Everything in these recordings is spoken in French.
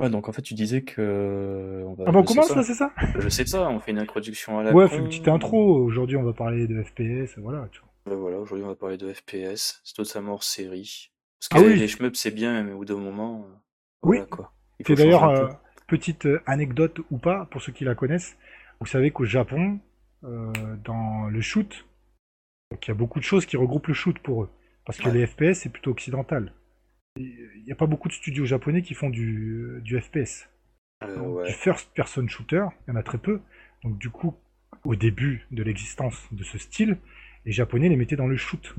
Ouais, donc en fait, tu disais que. On va Ah bah on commence là, c'est ça? Je sais ça, on fait une introduction à la. Ouais, on fait une petite intro. Aujourd'hui, on va parler de FPS, voilà. Tu vois. Voilà, aujourd'hui, on va parler de FPS, c'est totalement hors série. Parce que les shmups, c'est bien, mais au bout d'un moment. Oui, voilà, quoi. C'est d'ailleurs, petite anecdote ou pas, pour ceux qui la connaissent, vous savez qu'au Japon, dans le shoot, il y a beaucoup de choses qui regroupent le shoot pour eux. Parce que les FPS, c'est plutôt occidental. Il n'y a pas beaucoup de studios japonais qui font du FPS. Du first person shooter, il y en a très peu. Donc du coup, au début de l'existence de ce style, les japonais les mettaient dans le shoot.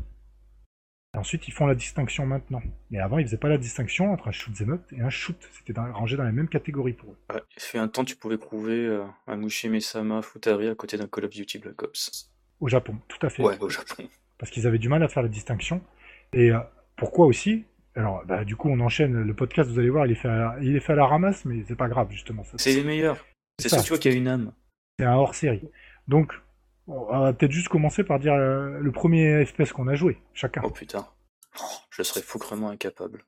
Et ensuite, ils font la distinction maintenant. Mais avant, ils faisaient pas la distinction entre un shoot'em up et un shoot. C'était rangé dans la même catégorie pour eux. Ouais, il fait un temps, tu pouvais trouver un Mushime-sama Futari à côté d'un Call of Duty Black Ops. Au Japon, tout à fait. Ouais, au Japon. Parce qu'ils avaient du mal à faire la distinction. Et pourquoi aussi ? Alors, bah, du coup, on enchaîne le podcast, vous allez voir, il est fait à la ramasse, mais c'est pas grave, justement. Ça, c'est les meilleurs. C'est ça, tu vois qu'il y a une âme. C'est un hors-série. Donc, on va peut-être juste commencer par dire le premier FPS qu'on a joué, chacun. Oh putain, je serais foucrement incapable.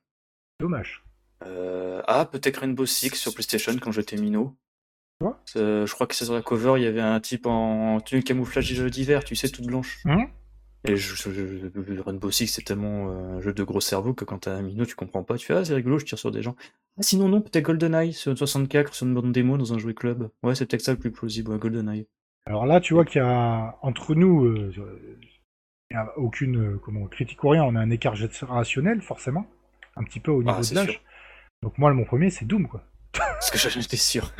Dommage. Peut-être Rainbow Six sur PlayStation quand j'étais minot. Quoi ? Je crois que c'est sur la cover, il y avait un type en tenue camouflage des jeux d'hiver, tu sais, toute blanche. Et Rainbow Six, c'est tellement un jeu de gros cerveau que quand t'as un minot, tu comprends pas. Tu fais, c'est rigolo, je tire sur des gens. Ah, sinon, non, peut-être GoldenEye, sur 64, sur une bande démo dans un jouet club. Ouais, c'est peut-être ça le plus plausible, ouais, GoldenEye. Alors là, tu vois qu'il y a, entre nous, il n'y a aucune critique ou rien, on a un écart générationnel, forcément, un petit peu au niveau de l'âge. Sûr. Donc moi, mon premier, c'est Doom, quoi. Parce que j'étais sûr.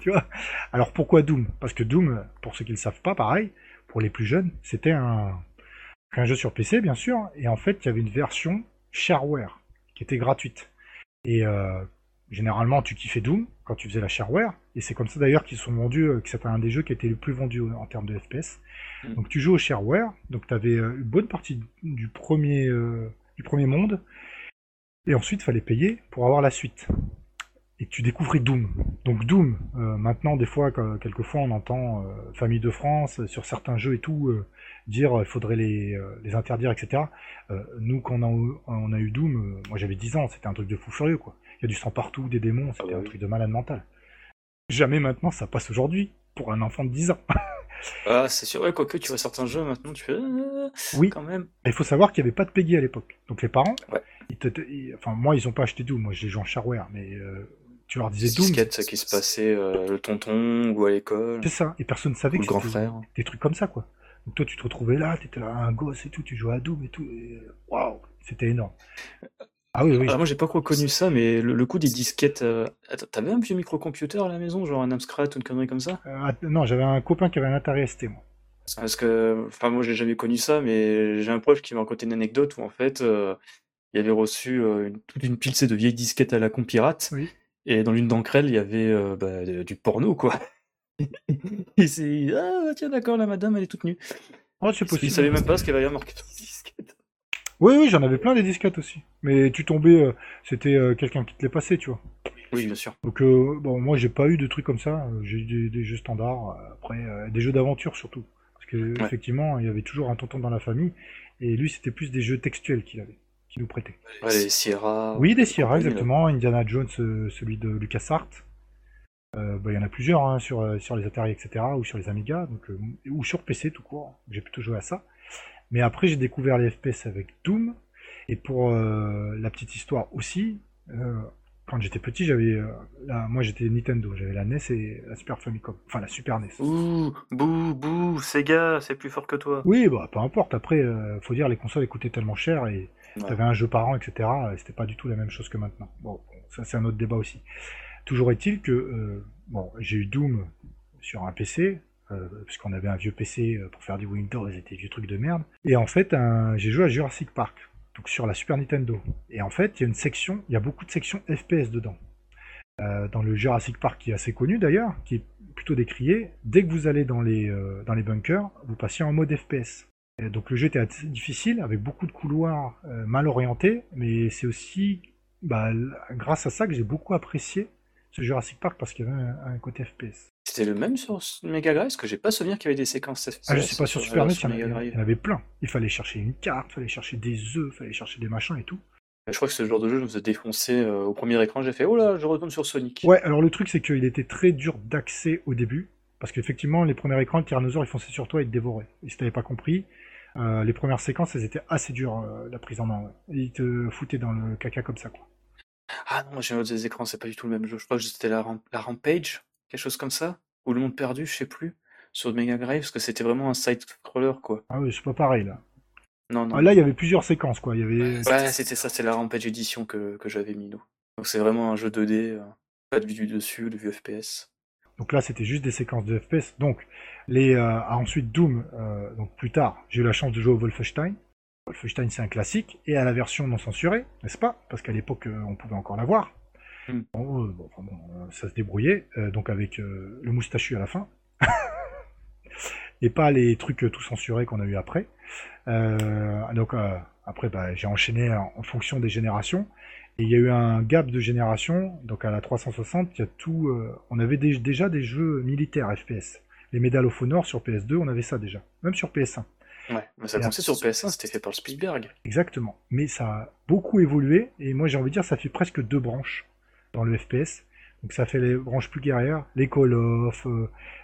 Tu vois. Alors pourquoi Doom ? Parce que Doom, pour ceux qui ne le savent pas, pareil, pour les plus jeunes, c'était un jeu sur PC, bien sûr, et en fait, il y avait une version shareware, qui était gratuite. Et généralement, tu kiffais Doom, quand tu faisais la shareware, et c'est comme ça d'ailleurs qu'ils sont vendus, que c'était un des jeux qui était le plus vendu en termes de FPS. Donc tu joues au shareware, donc tu avais une bonne partie du premier monde, et ensuite, il fallait payer pour avoir la suite. Et tu découvrais Doom. Donc Doom, maintenant, des fois, quelquefois, on entend Famille de France, sur certains jeux et tout, dire il faudrait les interdire, etc. Nous, quand on a eu Doom, moi j'avais 10 ans, c'était un truc de fou furieux, quoi. Il y a du sang partout, des démons, c'était un truc de malade mental. Jamais maintenant, ça passe aujourd'hui, pour un enfant de 10 ans. Ah, c'est sûr, ouais, quoique tu vois certains jeux maintenant, tu fais... Oui, quand même. Mais il faut savoir qu'il n'y avait pas de PEGI à l'époque. Donc les parents, moi ils n'ont pas acheté Doom, moi je les joue en shareware, mais... Tu leur disais Doom. C'est ce qui se passait, le tonton ou à l'école. C'est ça, et personne ne savait que c'était des trucs comme ça, quoi. Donc toi, tu te retrouvais là, t'étais là, un gosse et tout, tu jouais à Doom et tout. Waouh, c'était énorme. Ah oui, oui. Alors, moi, j'ai pas quoi connu ça, mais le coup des disquettes. T'avais un vieux microcomputer à la maison, genre un Amstrad ou une connerie comme ça ? Non, j'avais un copain qui avait un Atari ST, moi. Parce que, enfin, moi, j'ai jamais connu ça, mais j'ai un proche qui m'a raconté une anecdote où en fait, il avait reçu toute une pile de vieilles disquettes à la con pirate. Oui. Et dans l'une d'entre elles, il y avait du porno, quoi. Et c'est... Ah, tiens, d'accord, la madame, elle est toute nue. Oh, c'est possible. Il savait même pas ce qu'il y avait marqué dans les disquettes. Oui, j'en avais plein des disquettes aussi. Mais tu tombais... c'était quelqu'un qui te les passait, tu vois. Oui, bien sûr. Donc, moi, j'ai pas eu de trucs comme ça. J'ai eu des jeux standards, après, des jeux d'aventure, surtout. Parce qu'effectivement, il y avait toujours un tonton dans la famille. Et lui, c'était plus des jeux textuels qu'il avait. Qui nous prêtait. Les Sierra. Oui, des Sierra, exactement. Là. Indiana Jones, celui de LucasArts. Il y en a plusieurs hein, sur les Atari, etc. ou sur les Amiga, donc, ou sur PC tout court. J'ai plutôt joué à ça. Mais après, j'ai découvert les FPS avec Doom. Et pour la petite histoire aussi, quand j'étais petit, moi j'étais Nintendo, j'avais la NES et la Super Famicom, enfin la Super NES. Ouh, bouh, Sega, c'est plus fort que toi. Oui, bah peu importe, après, faut dire, les consoles coûtaient tellement cher et t'avais un jeu par an, etc. Et c'était pas du tout la même chose que maintenant. Bon, ça c'est un autre débat aussi. Toujours est-il que, j'ai eu Doom sur un PC, puisqu'on avait un vieux PC pour faire du Windows et des vieux trucs de merde. Et en fait, j'ai joué à Jurassic Park. Donc sur la Super Nintendo. Et en fait, il y a beaucoup de sections FPS dedans. Dans le Jurassic Park, qui est assez connu d'ailleurs, qui est plutôt décrié, dès que vous allez dans les bunkers, vous passez en mode FPS. Et donc le jeu était assez difficile, avec beaucoup de couloirs mal orientés, mais c'est aussi grâce à ça que j'ai beaucoup apprécié ce Jurassic Park, parce qu'il y avait un côté FPS. C'était le même sur Mega Drive, parce que j'ai pas souvenir qu'il y avait des séquences FPS. Ah, je sais pas, sur Super NES, il y en avait plein. Il fallait chercher une carte, il fallait chercher des œufs, il fallait chercher des machins et tout. Je crois que ce genre de jeu, je me suis défoncé au premier écran, j'ai fait « Oh là, je retourne sur Sonic ». Ouais, alors le truc, c'est qu'il était très dur d'accès au début, parce qu'effectivement, les premiers écrans, le tyrannosaure, il fonçait sur toi et te dévorait. Et si t'avais pas compris, les premières séquences, elles étaient assez dures, la prise en main. Ouais. Et ils te foutaient dans le caca comme ça, quoi. Ah non, moi j'ai des écrans, c'est pas du tout le même jeu. Je crois que c'était la Rampage, quelque chose comme ça, ou Le Monde Perdu, je sais plus, sur Mega Drive, parce que c'était vraiment un side-scroller, quoi. Ah oui, c'est pas pareil, là. Non, non. Ah, là, il y avait plusieurs séquences, quoi. Il y avait... Ouais, c'était ça, c'est la Rampage Edition que j'avais mis, nous. Donc c'est vraiment un jeu 2D, pas de vue dessus, de vue FPS. Donc là, c'était juste des séquences de FPS. Donc, ensuite, Doom, donc plus tard, j'ai eu la chance de jouer au Wolfenstein. Wolfenstein, c'est un classique, et à la version non censurée, n'est-ce pas? Parce qu'à l'époque, on pouvait encore la voir. Ça se débrouillait, donc avec le moustachu à la fin. Et pas les trucs tout censurés qu'on a eu après. Après, j'ai enchaîné en fonction des générations. Et il y a eu un gap de génération. Donc à la 360, il y a tout. On avait déjà des jeux militaires FPS. Les Medal of Honor sur PS2, on avait ça déjà. Même sur PS1. Ouais, mais ça commençait sur PS1, c'était fait par Spielberg. Exactement. Mais ça a beaucoup évolué. Et moi, j'ai envie de dire, ça fait presque deux branches dans le FPS. Donc ça fait les branches plus guerrières, les Call of,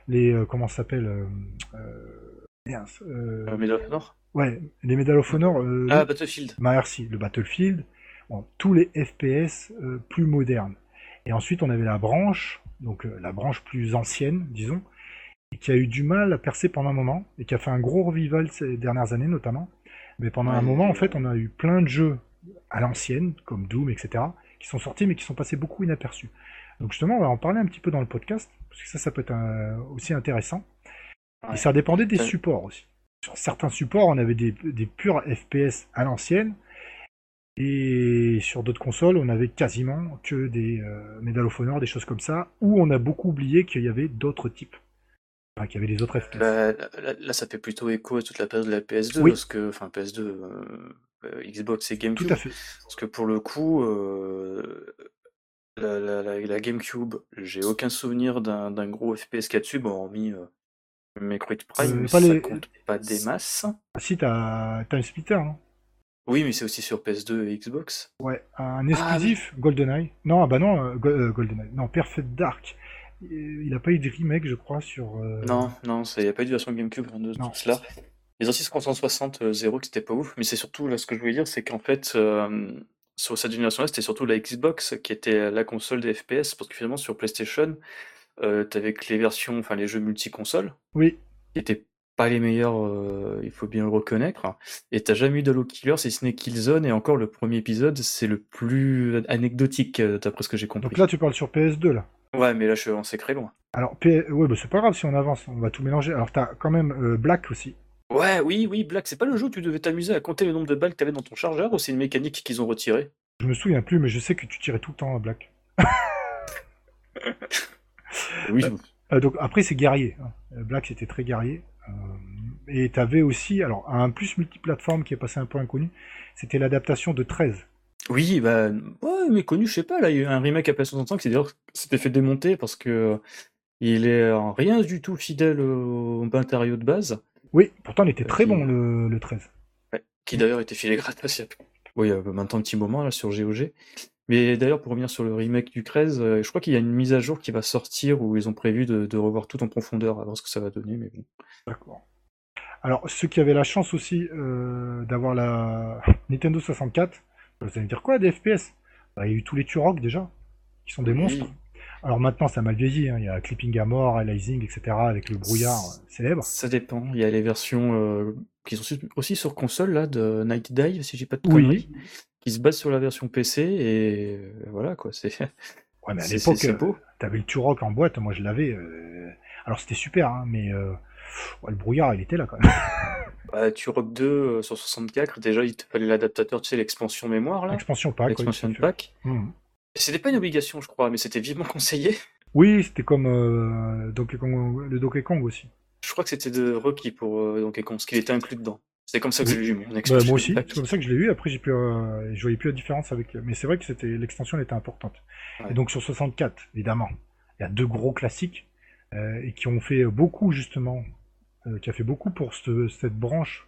les... comment ça s'appelle Medal of Honor. Ouais, les Medal of Honor... Battlefield. Merci, le Battlefield. Bon, tous les FPS plus modernes. Et ensuite, on avait la branche, donc la branche plus ancienne, disons, et qui a eu du mal à percer pendant un moment, et qui a fait un gros revival ces dernières années, notamment. Mais pendant un moment, en fait, on a eu plein de jeux à l'ancienne, comme Doom, etc., qui sont sortis, mais qui sont passés beaucoup inaperçus. Donc justement, on va en parler un petit peu dans le podcast, parce que ça peut être aussi intéressant. Ouais. Et ça dépendait des supports aussi. Sur certains supports, on avait des purs FPS à l'ancienne, et sur d'autres consoles, on avait quasiment que des Medal of Honor, des choses comme ça, où on a beaucoup oublié qu'il y avait d'autres types, enfin, qu'il y avait les autres FPS. Là, ça fait plutôt écho à toute la période de la PS2, oui. Parce que, enfin, PS2, Xbox et GameCube. Tout à fait. Parce que pour le coup... La GameCube, j'ai aucun souvenir d'un gros FPS qu'il y a dessus. Bon, hormis Metroid Prime, mais ça compte pas des masses. Ah si, t'as Time Splitter, non? Oui, mais c'est aussi sur PS2 et Xbox. Ouais, un exclusif, oui. GoldenEye. Non, GoldenEye. Non, Perfect Dark. Il a pas eu de remake, je crois, sur... Non, il n'y a pas eu de version GameCube de cela. Les anciens 360 0 c'était pas ouf, mais c'est surtout, là, ce que je voulais dire, c'est qu'en fait... sur cette génération-là, c'était surtout la Xbox qui était la console des FPS, parce que finalement, sur PlayStation, t'avais que les versions, enfin les jeux multi-consoles, oui, qui étaient pas les meilleurs, il faut bien le reconnaître, et t'as jamais eu d'Halo Killer, si ce n'est Killzone, et encore le premier épisode, c'est le plus anecdotique, d'après ce que j'ai compris. Donc là, tu parles sur PS2, là? Ouais, mais là, je suis avancé très loin. Alors, c'est pas grave si on avance, on va tout mélanger. Alors, t'as quand même Black aussi. Ouais, oui, Black, c'est pas le jeu où tu devais t'amuser à compter le nombre de balles que t'avais dans ton chargeur, ou c'est une mécanique qu'ils ont retirée? Je me souviens plus, mais je sais que tu tirais tout le temps à Black. Oui. Donc après, c'est guerrier. Black, c'était très guerrier. Et t'avais aussi, alors, un plus multiplateforme qui est passé un peu inconnu, c'était l'adaptation de 13. Oui, mais connu, je sais pas, là, il y a eu un remake à PS65 qui d'ailleurs s'était fait démonter parce que il est en rien du tout fidèle au matériau de base. Oui, pourtant il était très bon le 13. Ouais, qui d'ailleurs était filé gratos il y a maintenant un petit moment là sur GOG. Mais d'ailleurs, pour revenir sur le remake du 13, je crois qu'il y a une mise à jour qui va sortir où ils ont prévu de revoir tout en profondeur, à voir ce que ça va donner, mais bon. D'accord. Alors, ceux qui avaient la chance aussi d'avoir la Nintendo 64, vous allez me dire quoi, des FPS? Il y a eu tous les Turok déjà, qui sont des monstres. Alors maintenant, ça a mal vieilli, hein. Il y a clipping à mort, aliasing, etc. avec le brouillard célèbre. Ça dépend, il y a les versions qui sont aussi sur console, là, de Night Dive, si j'ai pas de conneries, qui se basent sur la version PC, et voilà, quoi, c'est... Ouais, mais à l'époque, t'avais le Turok en boîte, moi je l'avais, alors c'était super, hein, mais le brouillard, il était là, quand même. Turok 2 sur 64, déjà, il te fallait l'adaptateur, tu sais, l'expansion mémoire, là. L'expansion pack. C'était pas une obligation, je crois, mais c'était vivement conseillé. Oui, c'était comme le Donkey Kong aussi. Je crois que c'était de requis pour Donkey Kong, ce qu'il était inclus dedans. C'est comme ça que j'ai eu mon expansion. Moi aussi, c'est comme ça que je l'ai eu. Après, je voyais plus la différence avec. Mais c'est vrai que l'extension était importante. Ouais. Et donc sur 64, évidemment, il y a deux gros classiques et qui ont fait beaucoup justement, qui a fait beaucoup pour cette branche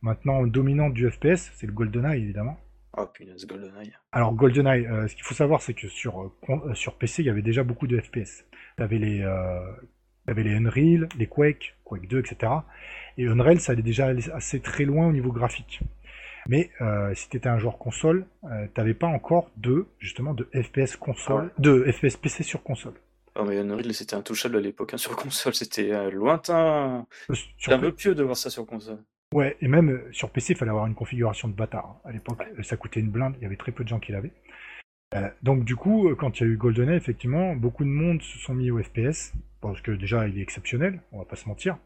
maintenant dominante du FPS. C'est le GoldenEye, évidemment. Oh punaise, GoldenEye. Alors GoldenEye, ce qu'il faut savoir, c'est que sur PC, il y avait déjà beaucoup de FPS. T'avais les Unreal, les Quake, Quake 2, etc. Et Unreal, ça allait déjà assez très loin au niveau graphique. Mais si t'étais un joueur console, t'avais pas encore de FPS console, de FPS PC sur console. Oh mais Unreal, c'était intouchable à l'époque, hein, sur console, c'était lointain. C'était un peu pieux de voir ça sur console. Ouais, et même sur PC, il fallait avoir une configuration de bâtard. À l'époque, ça coûtait une blinde, il y avait très peu de gens qui l'avaient. Donc du coup, quand il y a eu GoldenEye, effectivement, beaucoup de monde se sont mis au FPS, parce que déjà, il est exceptionnel, on va pas se mentir,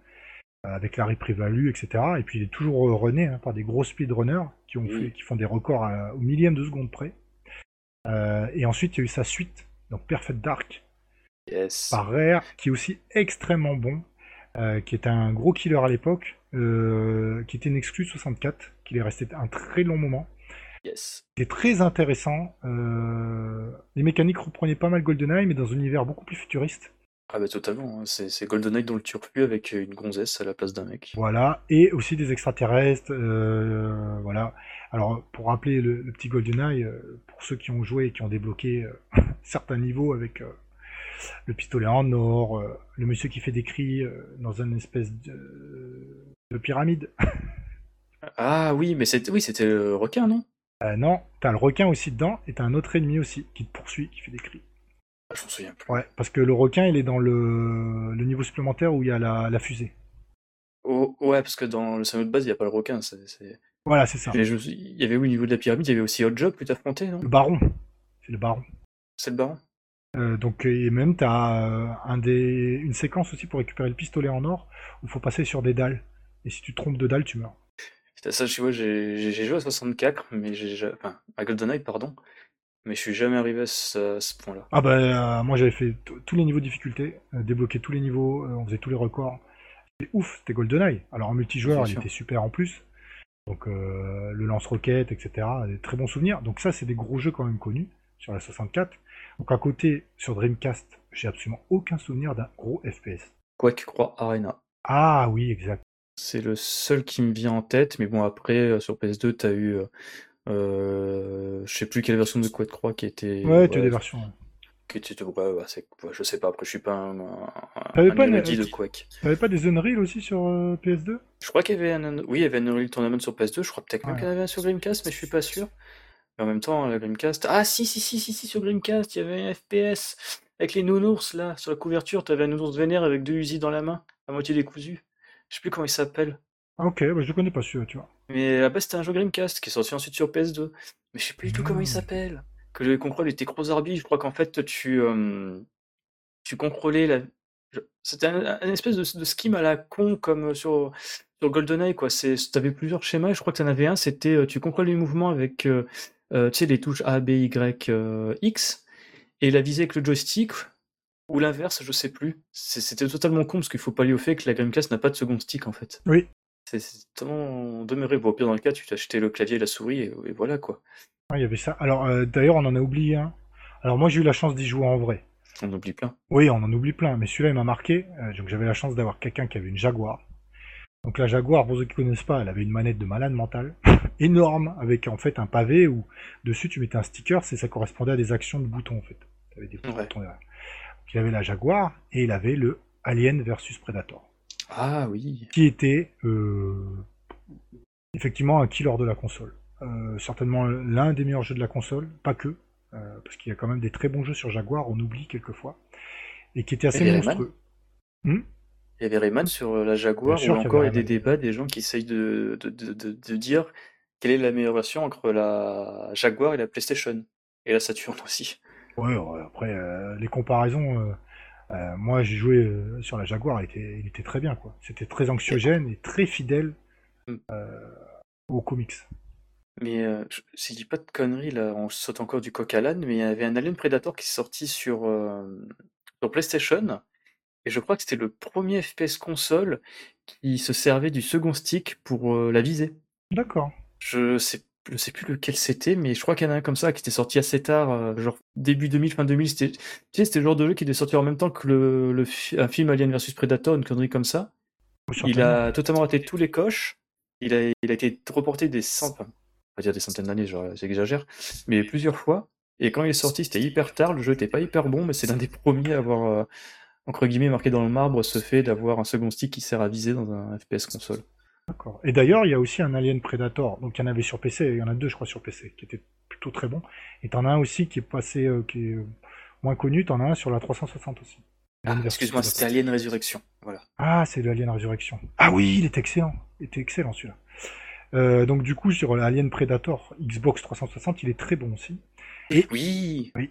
avec la replay value, etc. Et puis, il est toujours runné par des gros speedrunners qui font des records au millième de seconde près. Et ensuite, il y a eu sa suite, donc Perfect Dark, par Rare, qui est aussi extrêmement bon, qui était un gros killer à l'époque, qui était une exclue 64, qui est resté un très long moment. C'était très intéressant. Les mécaniques reprenaient pas mal GoldenEye, mais dans un univers beaucoup plus futuriste. Ah bah totalement, hein. C'est GoldenEye dans le turfu avec une gonzesse à la place d'un mec. Voilà, et aussi des extraterrestres. Voilà. Alors pour rappeler le petit GoldenEye, pour ceux qui ont joué et qui ont débloqué certains niveaux avec le pistolet en or, le monsieur qui fait des cris dans une espèce de pyramide. Ah oui, mais c'était le requin, non? Non, t'as le requin aussi dedans, et t'as un autre ennemi aussi, qui te poursuit, qui fait des cris. Ah, je m'en souviens plus. Ouais, parce que le requin, il est dans le niveau supplémentaire où il y a la fusée. Oh, ouais, parce que dans le scénario de base, il n'y a pas le requin. Voilà, c'est ça. Il y avait au niveau de la pyramide, il y avait aussi Hot Job que t'affrontais, non? Le baron. C'est le baron. C'est le baron. Donc, et même t'as une séquence aussi pour récupérer le pistolet en or où il faut passer sur des dalles, et si tu te trompes de dalles, tu meurs. Putain, ça, tu vois, j'ai joué à 64, mais à GoldenEye, pardon, mais je suis jamais arrivé à ce point-là. Ah bah, moi j'avais fait tous les niveaux de difficulté, débloqué tous les niveaux, on faisait tous les records. C'était ouf, c'était GoldenEye. Alors en multijoueur, il était super en plus, donc le lance-roquettes, etc., des très bons souvenirs. Donc ça, c'est des gros jeux quand même connus sur la 64. Donc à côté, sur Dreamcast, j'ai absolument aucun souvenir d'un gros FPS. Quake 3 Arena. Ah oui, exact. C'est le seul qui me vient en tête, mais bon, après, sur PS2, t'as eu... je sais plus quelle version de Quake 3 qui était... Ouais, t'as eu des versions. Qui était... je sais pas, après, je suis pas un érudit de Quake. T'avais pas des Unreal aussi sur PS2 ? Je crois qu'il y avait il y avait Unreal Tournament sur PS2, je crois peut-être même qu'il y en avait un sur Dreamcast, mais je suis pas sûr. En même temps, la Dreamcast... Ah, si, sur Dreamcast, il y avait un FPS avec les nounours, là, sur la couverture, t'avais un nounours vénère avec deux Uzi dans la main, à moitié décousu. Je sais plus comment il s'appelle. Ah ok, bah je le connais pas celui-là, tu vois. Mais là-bas, c'était un jeu Dreamcast qui est sorti ensuite sur PS2. Mais je sais plus du tout comment il s'appelle. Que le contrôle était Crozarby, je crois qu'en fait, tu contrôlais la... C'était un espèce de scheme à la con, comme sur GoldenEye, quoi. T'avais plusieurs schémas, je crois que t'en avais un, c'était tu contrôlais les mouvements avec... tu sais, les touches A, B, Y, X, et la visée avec le joystick, ou l'inverse, je sais plus. C'était totalement con, parce qu'il faut pas lier au fait que la Dreamcast n'a pas de second stick, en fait. Oui. C'est tellement demeuré. Bon, au pire, dans le cas, tu t'achetais le clavier et la souris, et voilà, quoi. Ah, il y avait ça. Alors, d'ailleurs, on en a oublié un. Alors, moi, j'ai eu la chance d'y jouer en vrai. On oublie plein. Oui, on en oublie plein, mais celui-là, il m'a marqué. Donc, j'avais la chance d'avoir quelqu'un qui avait une Jaguar. Donc la Jaguar, pour ceux qui ne connaissent pas, elle avait une manette de malade mentale, énorme, avec en fait un pavé où dessus tu mettais un sticker, ça correspondait à des actions de boutons en fait. Tu avais des boutons derrière. Donc il avait la Jaguar et il avait le Alien vs Predator. Ah oui. Qui était effectivement un killer de la console. Certainement l'un des meilleurs jeux de la console, pas que, parce qu'il y a quand même des très bons jeux sur Jaguar, on oublie quelquefois, et qui était assez monstrueux. Il y avait Rayman sur la Jaguar, où encore il y a des débats, des gens qui essayent de dire quelle est la meilleure version entre la Jaguar et la PlayStation, et la Saturn aussi. Ouais, après, les comparaisons, moi j'ai joué sur la Jaguar, il était très bien, quoi. C'était très anxiogène et très fidèle aux comics. Mais si je dis pas de conneries, là, on saute encore du coq à l'âne, mais il y avait un Alien Predator qui est sorti sur PlayStation, et je crois que c'était le premier FPS console qui se servait du second stick pour la visée. D'accord. Je sais plus lequel c'était, mais je crois qu'il y en a un comme ça qui était sorti assez tard, genre début 2000, fin 2000. C'était le genre de jeu qui était sorti en même temps que un film Alien vs Predator, une connerie comme ça. Il a totalement raté tous les coches. Il a été reporté des centaines, pas dire des centaines d'années, j'exagère, mais plusieurs fois. Et quand il est sorti, c'était hyper tard, le jeu était pas hyper bon, mais c'est l'un des premiers à avoir, entre guillemets, marqué dans le marbre ce fait d'avoir un second stick qui sert à viser dans un FPS console. D'accord. Et d'ailleurs, il y a aussi un Alien Predator, donc il y en avait sur PC, il y en a deux, je crois, sur PC, qui étaient plutôt très bons. Et t'en as un aussi qui est passé, qui est moins connu, t'en as un sur la 360 aussi. Ah, excuse-moi, c'était Alien Resurrection, voilà. Ah, c'est de Alien Resurrection. Ah oui, il était excellent celui-là. Donc du coup, sur Alien Predator Xbox 360, il est très bon aussi. Et oui, oui,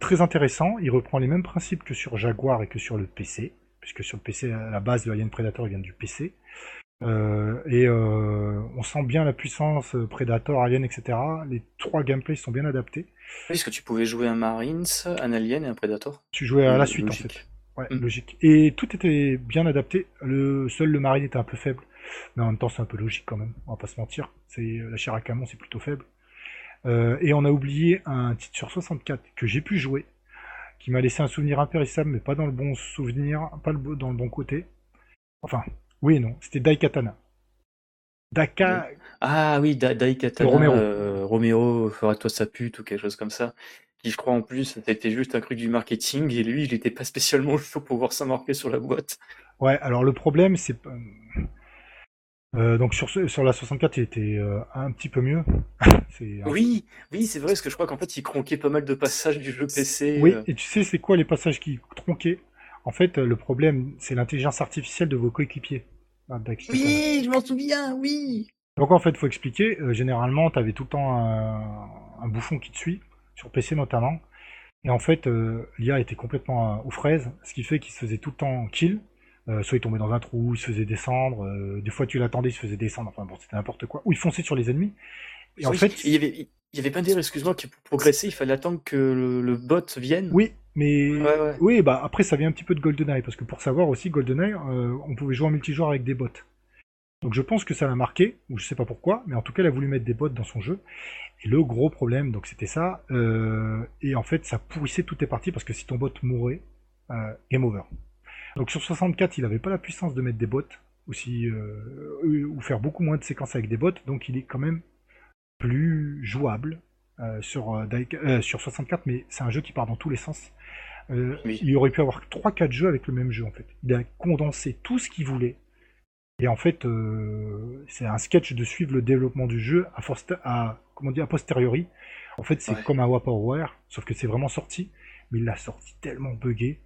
très intéressant, il reprend les mêmes principes que sur Jaguar et que sur le PC, puisque sur le PC, à la base de Alien Predator vient du PC. On sent bien la puissance Predator, Alien, etc. Les trois gameplays sont bien adaptés. Est-ce que tu pouvais jouer un Marines, un Alien et un Predator? Tu jouais à la suite, logique. En fait. Ouais, logique. Et tout était bien adapté. Seul le Marine était un peu faible. Mais en même temps, c'est un peu logique quand même. On va pas se mentir. La chair à canon, c'est plutôt faible. Et on a oublié un titre sur 64 que j'ai pu jouer, qui m'a laissé un souvenir impérissable, mais pas dans le bon souvenir, pas dans le bon côté. Enfin. Oui et non, c'était Dai Katana. Ah oui, Dai Katana, Romero fera-toi sa pute ou quelque chose comme ça. Qui je crois en plus, c'était juste un truc du marketing et lui, il n'était pas spécialement chaud pour voir ça marqué sur la boîte. Ouais, alors le problème, c'est... donc sur la 64, il était un petit peu mieux. Oui, c'est vrai, parce que je crois qu'en fait, il tronquait pas mal de passages du jeu PC. Oui, et tu sais, c'est quoi les passages qui tronquaient ? En fait, le problème, c'est l'intelligence artificielle de vos coéquipiers. Oui, je m'en souviens, oui. Donc en fait, il faut expliquer, généralement, tu avais tout le temps un bouffon qui te suit, sur PC notamment. Et en fait, l'IA était complètement aux fraises, ce qui fait qu'il se faisait tout le temps kill. Soit il tombait dans un trou, il se faisait descendre, des fois tu l'attendais, il se faisait descendre, enfin bon, c'était n'importe quoi. Ou il fonçait sur les ennemis. Et en fait, il y avait plein d'erreurs, excuse-moi, qui pour progresser, il fallait attendre que le bot vienne. Oui. Mais ouais. Oui, bah après ça vient un petit peu de GoldenEye, parce que pour savoir aussi, GoldenEye, on pouvait jouer en multijoueur avec des bots. Donc je pense que ça l'a marqué, ou je sais pas pourquoi, mais en tout cas elle a voulu mettre des bots dans son jeu. Et le gros problème, donc c'était ça, et en fait ça pourrissait toutes tes parties, parce que si ton bot mourait, game over. Donc sur 64, il avait pas la puissance de mettre des bots, ou faire beaucoup moins de séquences avec des bots, donc il est quand même plus jouable. Sur 64, mais c'est un jeu qui part dans tous les sens. Oui. Il aurait pu avoir 3-4 jeux avec le même jeu en fait. Il a condensé tout ce qu'il voulait. Et en fait, c'est un sketch de suivre le développement du jeu à posteriori. En fait, c'est comme un WarioWare, sauf que c'est vraiment sorti, mais il l'a sorti tellement buggé.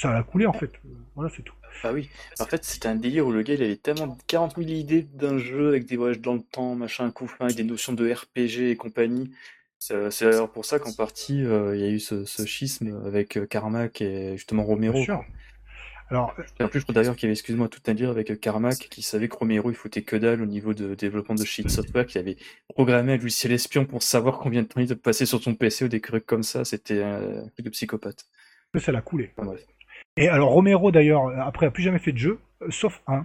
Ça l'a coulé en fait, voilà c'est tout. Ah oui, en fait c'était un délire où le gars il avait tellement 40 000 idées d'un jeu avec des voyages dans le temps, machin, couffin, avec des notions de RPG et compagnie. C'est alors pour ça qu'en partie il y a eu ce schisme avec Carmack et justement Romero. Bien sûr. Alors, en plus je crois d'ailleurs qu'il y avait, excuse-moi, tout à dire avec Carmack qui savait que Romero il foutait que dalle au niveau de développement de shit software, qu'il avait programmé un logiciel espion pour savoir combien de temps il devait passer sur son PC ou des trucs comme ça, c'était un truc de psychopathe. Ça l'a coulé. Enfin, bref. Et alors Romero d'ailleurs, après, n'a plus jamais fait de jeu, sauf un.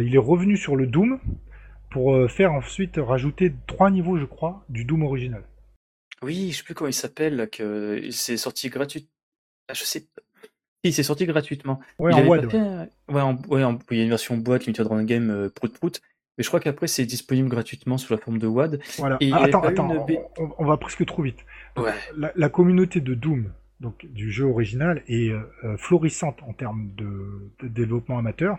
Il est revenu sur le Doom pour faire ensuite rajouter 3 niveaux, je crois, du Doom original. Oui, je sais plus comment il s'appelle, là, que il s'est sorti gratuitement. Ah, je sais pas. Il s'est sorti gratuitement. Ouais, en boîte. Il y a une version boîte, Limited Run Game, prout-prout. Mais je crois qu'après, c'est disponible gratuitement sous la forme de WAD. Voilà. Et attends. On va presque trop vite. Ouais. La communauté de Doom, donc du jeu original, est florissante en termes de développement amateur,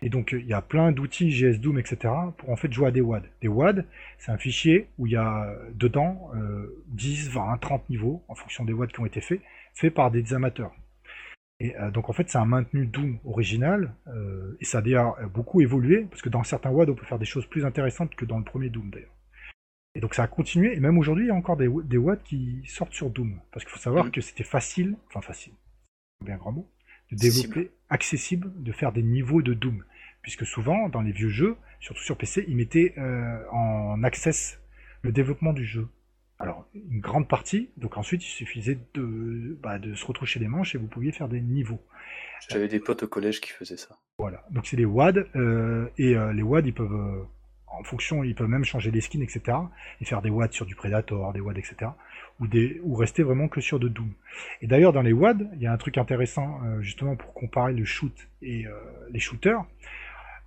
et donc il y a plein d'outils GS Doom, etc., pour en fait jouer à des WAD. Des WAD, c'est un fichier où il y a dedans 10, 20, 30 niveaux, en fonction des WAD qui ont été faits par des amateurs. Et donc en fait c'est un maintenu Doom original, et ça a d'ailleurs beaucoup évolué, parce que dans certains WAD on peut faire des choses plus intéressantes que dans le premier Doom d'ailleurs. Et donc ça a continué, et même aujourd'hui il y a encore des WAD qui sortent sur Doom, parce qu'il faut savoir que c'était facile, c'est bien un grand mot, de développer, accessible, de faire des niveaux de Doom, puisque souvent dans les vieux jeux, surtout sur PC, ils mettaient en access le développement du jeu. Alors une grande partie, donc ensuite il suffisait de se retroucher les manches et vous pouviez faire des niveaux. J'avais des potes au collège qui faisaient ça. Voilà, donc c'est les WAD, les WAD ils peuvent... en fonction, ils peuvent même changer les skins, etc. et faire des WAD sur du Predator, des WAD, etc. ou rester vraiment que sur de Doom. Et d'ailleurs, dans les WAD, il y a un truc intéressant, justement, pour comparer le shoot et les shooters.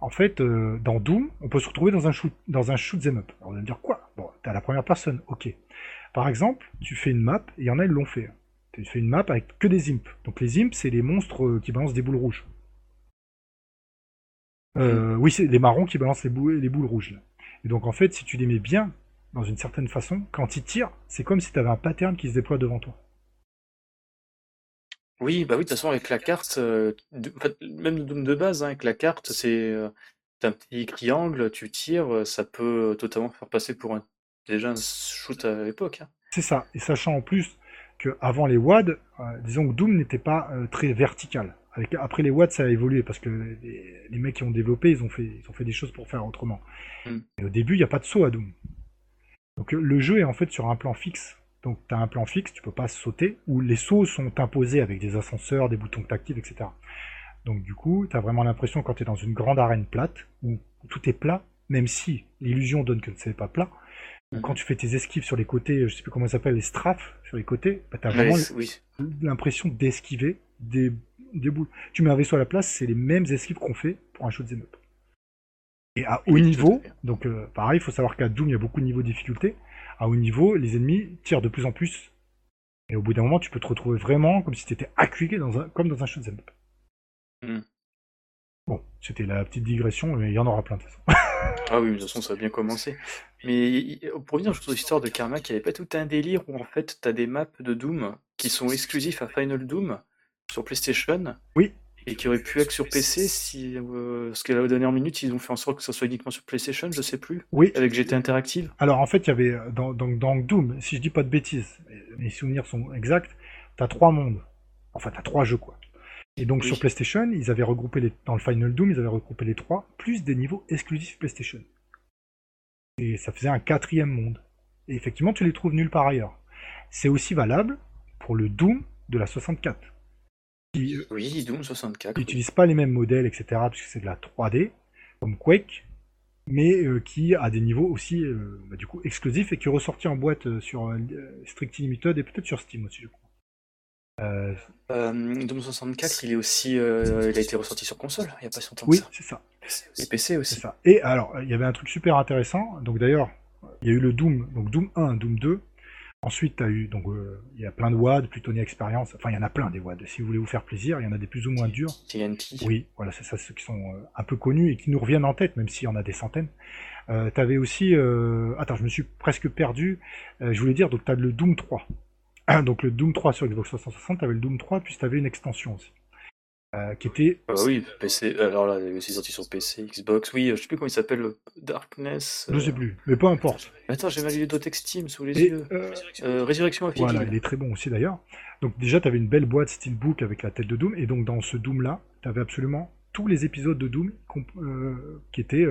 en fait, dans Doom, on peut se retrouver dans un shoot'em up. Alors, on va me dire quoi ? Bon, t'es à la première personne, ok. Par exemple, tu fais une map, et il y en a, ils l'ont fait. Tu fais une map avec que des imps. Donc les imps, c'est les monstres qui balancent des boules rouges. Oui, c'est les marrons qui balancent les boules rouges. Là. Et donc en fait, si tu les mets bien, dans une certaine façon, quand ils tirent, c'est comme si tu avais un pattern qui se déploie devant toi. Oui, bah oui, de toute façon, avec la carte, en fait, même Doom de base, hein, avec la carte, c'est t'as un petit triangle, tu tires, ça peut totalement faire passer pour déjà un shoot à l'époque. Hein. C'est ça, et sachant en plus qu'avant les WAD, disons que Doom n'était pas très vertical. Après les WAD, ça a évolué, parce que les mecs qui ont développé, ils ont fait des choses pour faire autrement. Et au début, il n'y a pas de saut à Doom. Donc le jeu est en fait sur un plan fixe. Donc tu as un plan fixe, tu peux pas sauter, où les sauts sont imposés avec des ascenseurs, des boutons tactiles, etc. Donc du coup, tu as vraiment l'impression quand tu es dans une grande arène plate, où tout est plat, même si l'illusion donne que ce n'est pas plat. Donc, quand tu fais tes esquives sur les côtés, je sais plus comment ça s'appelle, les strafes sur les côtés, bah, tu as vraiment l'impression d'esquiver des boules. Tu mets un vaisseau à la place, c'est les mêmes esquives qu'on fait pour un shoot'em up. Et à haut niveau, donc pareil, il faut savoir qu'à Doom, il y a beaucoup de niveaux de difficulté. À haut niveau, les ennemis tirent de plus en plus. Et au bout d'un moment, tu peux te retrouver vraiment comme si tu étais acculé comme dans un shoot'em up. Bon, c'était la petite digression, mais il y en aura plein de toute façon. Ah oui, de toute façon, ça a bien commencé. Mais pour revenir sur l'histoire de Karma, il n'y avait pas tout un délire où en fait, tu as des maps de Doom qui sont exclusifs à Final Doom sur PlayStation. Oui. Et qui aurait pu être sur PC, si, parce qu'à la dernière minute, ils ont fait en sorte que ça soit uniquement sur PlayStation, je sais plus, oui. Avec GTA Interactive. Alors en fait, il y avait dans Doom, si je dis pas de bêtises, mes souvenirs sont exacts, t'as 3 mondes, enfin t'as 3 jeux quoi. Et donc oui. Sur PlayStation, ils avaient regroupé dans le Final Doom, ils avaient regroupé les 3, plus des niveaux exclusifs PlayStation. Et ça faisait un 4e monde. Et effectivement, tu les trouves nulle part ailleurs. C'est aussi valable pour le Doom de la 64. Oui, Doom 64. Qui n'utilise pas les mêmes modèles, etc., puisque c'est de la 3D, comme Quake, mais qui a des niveaux aussi, du coup, exclusifs, et qui est ressorti en boîte sur Strict Limited, et peut-être sur Steam aussi, je crois. Doom 64, il est aussi, il a été ressorti sur console, il n'y a pas si longtemps que ça. Oui, c'est ça. Et PC aussi. C'est ça. Et alors, il y avait un truc super intéressant, donc d'ailleurs, il y a eu le Doom, donc Doom 1, Doom 2, ensuite, t'as eu, donc il y a plein de WAD, Plutonic Experience, enfin il y en a plein des WAD. Si vous voulez vous faire plaisir, il y en a des plus ou moins durs. TNT. Oui, voilà, c'est ça, ceux qui sont un peu connus et qui nous reviennent en tête, même s'il y en a des centaines. T'avais aussi, attends, je me suis presque perdu. Je voulais dire, donc t'as le Doom 3. Donc le Doom 3 sur Xbox 360, t'avais le Doom 3, puis t'avais une extension aussi, qui était. Oui, PC. Alors là, il est aussi sorti sur PC, Xbox. Oui, je sais plus comment il s'appelle. Darkness. Je sais plus, mais peu importe. Attends, j'ai mal lu Dotex Steam sous les yeux. Résurrection Affinity. Voilà, il est très bon aussi d'ailleurs. Donc déjà, t'avais une belle boîte Steelbook avec la tête de Doom, et donc dans ce Doom là, t'avais absolument tous les épisodes de Doom qui étaient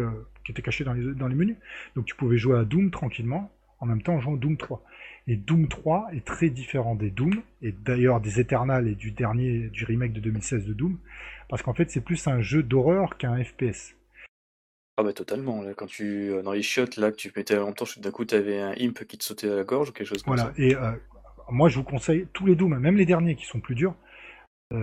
cachés dans les menus. Donc tu pouvais jouer à Doom tranquillement en même temps en jouant Doom 3. Et Doom 3 est très différent des Doom, et d'ailleurs des Eternal et du remake de 2016 de Doom, parce qu'en fait c'est plus un jeu d'horreur qu'un FPS. Ah bah totalement, là, quand tu dans les shots là, que tu mettais en même temps, d'un coup t'avais un imp qui te sautait à la gorge ou quelque chose comme ça. Et moi je vous conseille tous les Doom, même les derniers qui sont plus durs,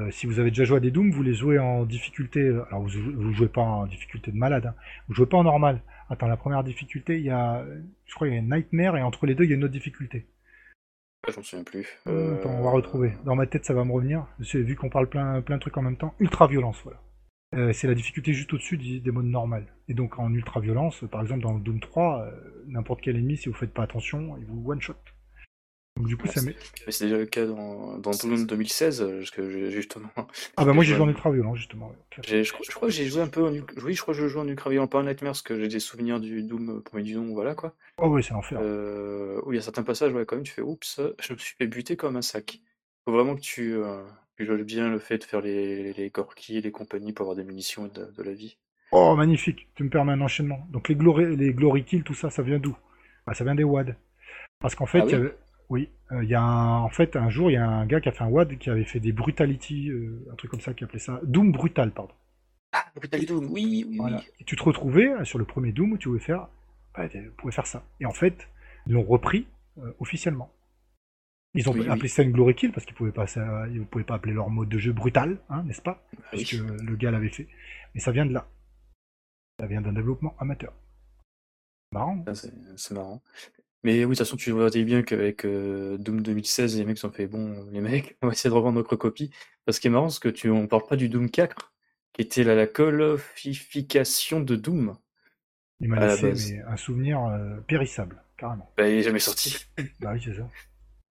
si vous avez déjà joué à des Doom, vous les jouez en difficulté, alors vous jouez pas en difficulté de malade, hein. Vous jouez pas en normal. Attends, la première difficulté, il y a Nightmare, et entre les deux, il y a une autre difficulté. Je m'en souviens plus. Attends, on va retrouver. Dans ma tête, ça va me revenir. Vu qu'on parle plein de trucs en même temps. Ultra-violence, voilà. C'est la difficulté juste au-dessus des modes normales. Et donc, en ultra-violence, par exemple, dans le Doom 3, n'importe quel ennemi, si vous faites pas attention, il vous one-shot. Donc, du coup, ouais, ça met... C'est déjà le cas dans Doom 2016, parce que j'ai justement... Ah bah moi, j'ai joué en ultra-violent, justement. Ouais. Je crois que j'ai joué un peu en... Oui, je crois que je joue en ultra-violent, pas en Nightmare, parce que j'ai des souvenirs du Doom, premier du Doom, voilà, quoi. Oh oui, c'est l'enfer. Où il y a certains passages, ouais, quand même, tu fais « Oups, je me suis fait buter comme un sac ». Faut vraiment que tu joues bien le fait de faire les corquis, les compagnies, pour avoir des munitions de la vie. Oh, magnifique, tu me permets un enchaînement. Donc les glory kills, tout ça, ça vient d'où ? Bah, ça vient des WAD. Parce qu'en fait, oui, en fait, un jour, il y a un gars qui a fait un WAD qui avait fait des Brutality, un truc comme ça, qui appelait ça Doom Brutal, pardon. Ah, Brutal Doom, oui. Voilà. Et tu te retrouvais sur le premier Doom où tu pouvais faire ça. Et en fait, ils l'ont repris officiellement. Ils ont appelé ça une Glory Kill parce qu'ils ne pouvaient pas appeler leur mode de jeu Brutal, hein, n'est-ce pas ? Parce que le gars l'avait fait. Mais ça vient de là. Ça vient d'un développement amateur. Marrant. Ah, c'est marrant. Mais oui, de toute façon, tu voyais bien qu'avec Doom 2016, les mecs se sont fait, bon, les mecs, on va essayer de revendre notre copie. Parce que c'est marrant, c'est qu'on parle pas du Doom 4, qui était la colification de Doom. Il m'a laissé un souvenir périssable, carrément. Bah, il n'est jamais sorti. Bah oui, c'est ça.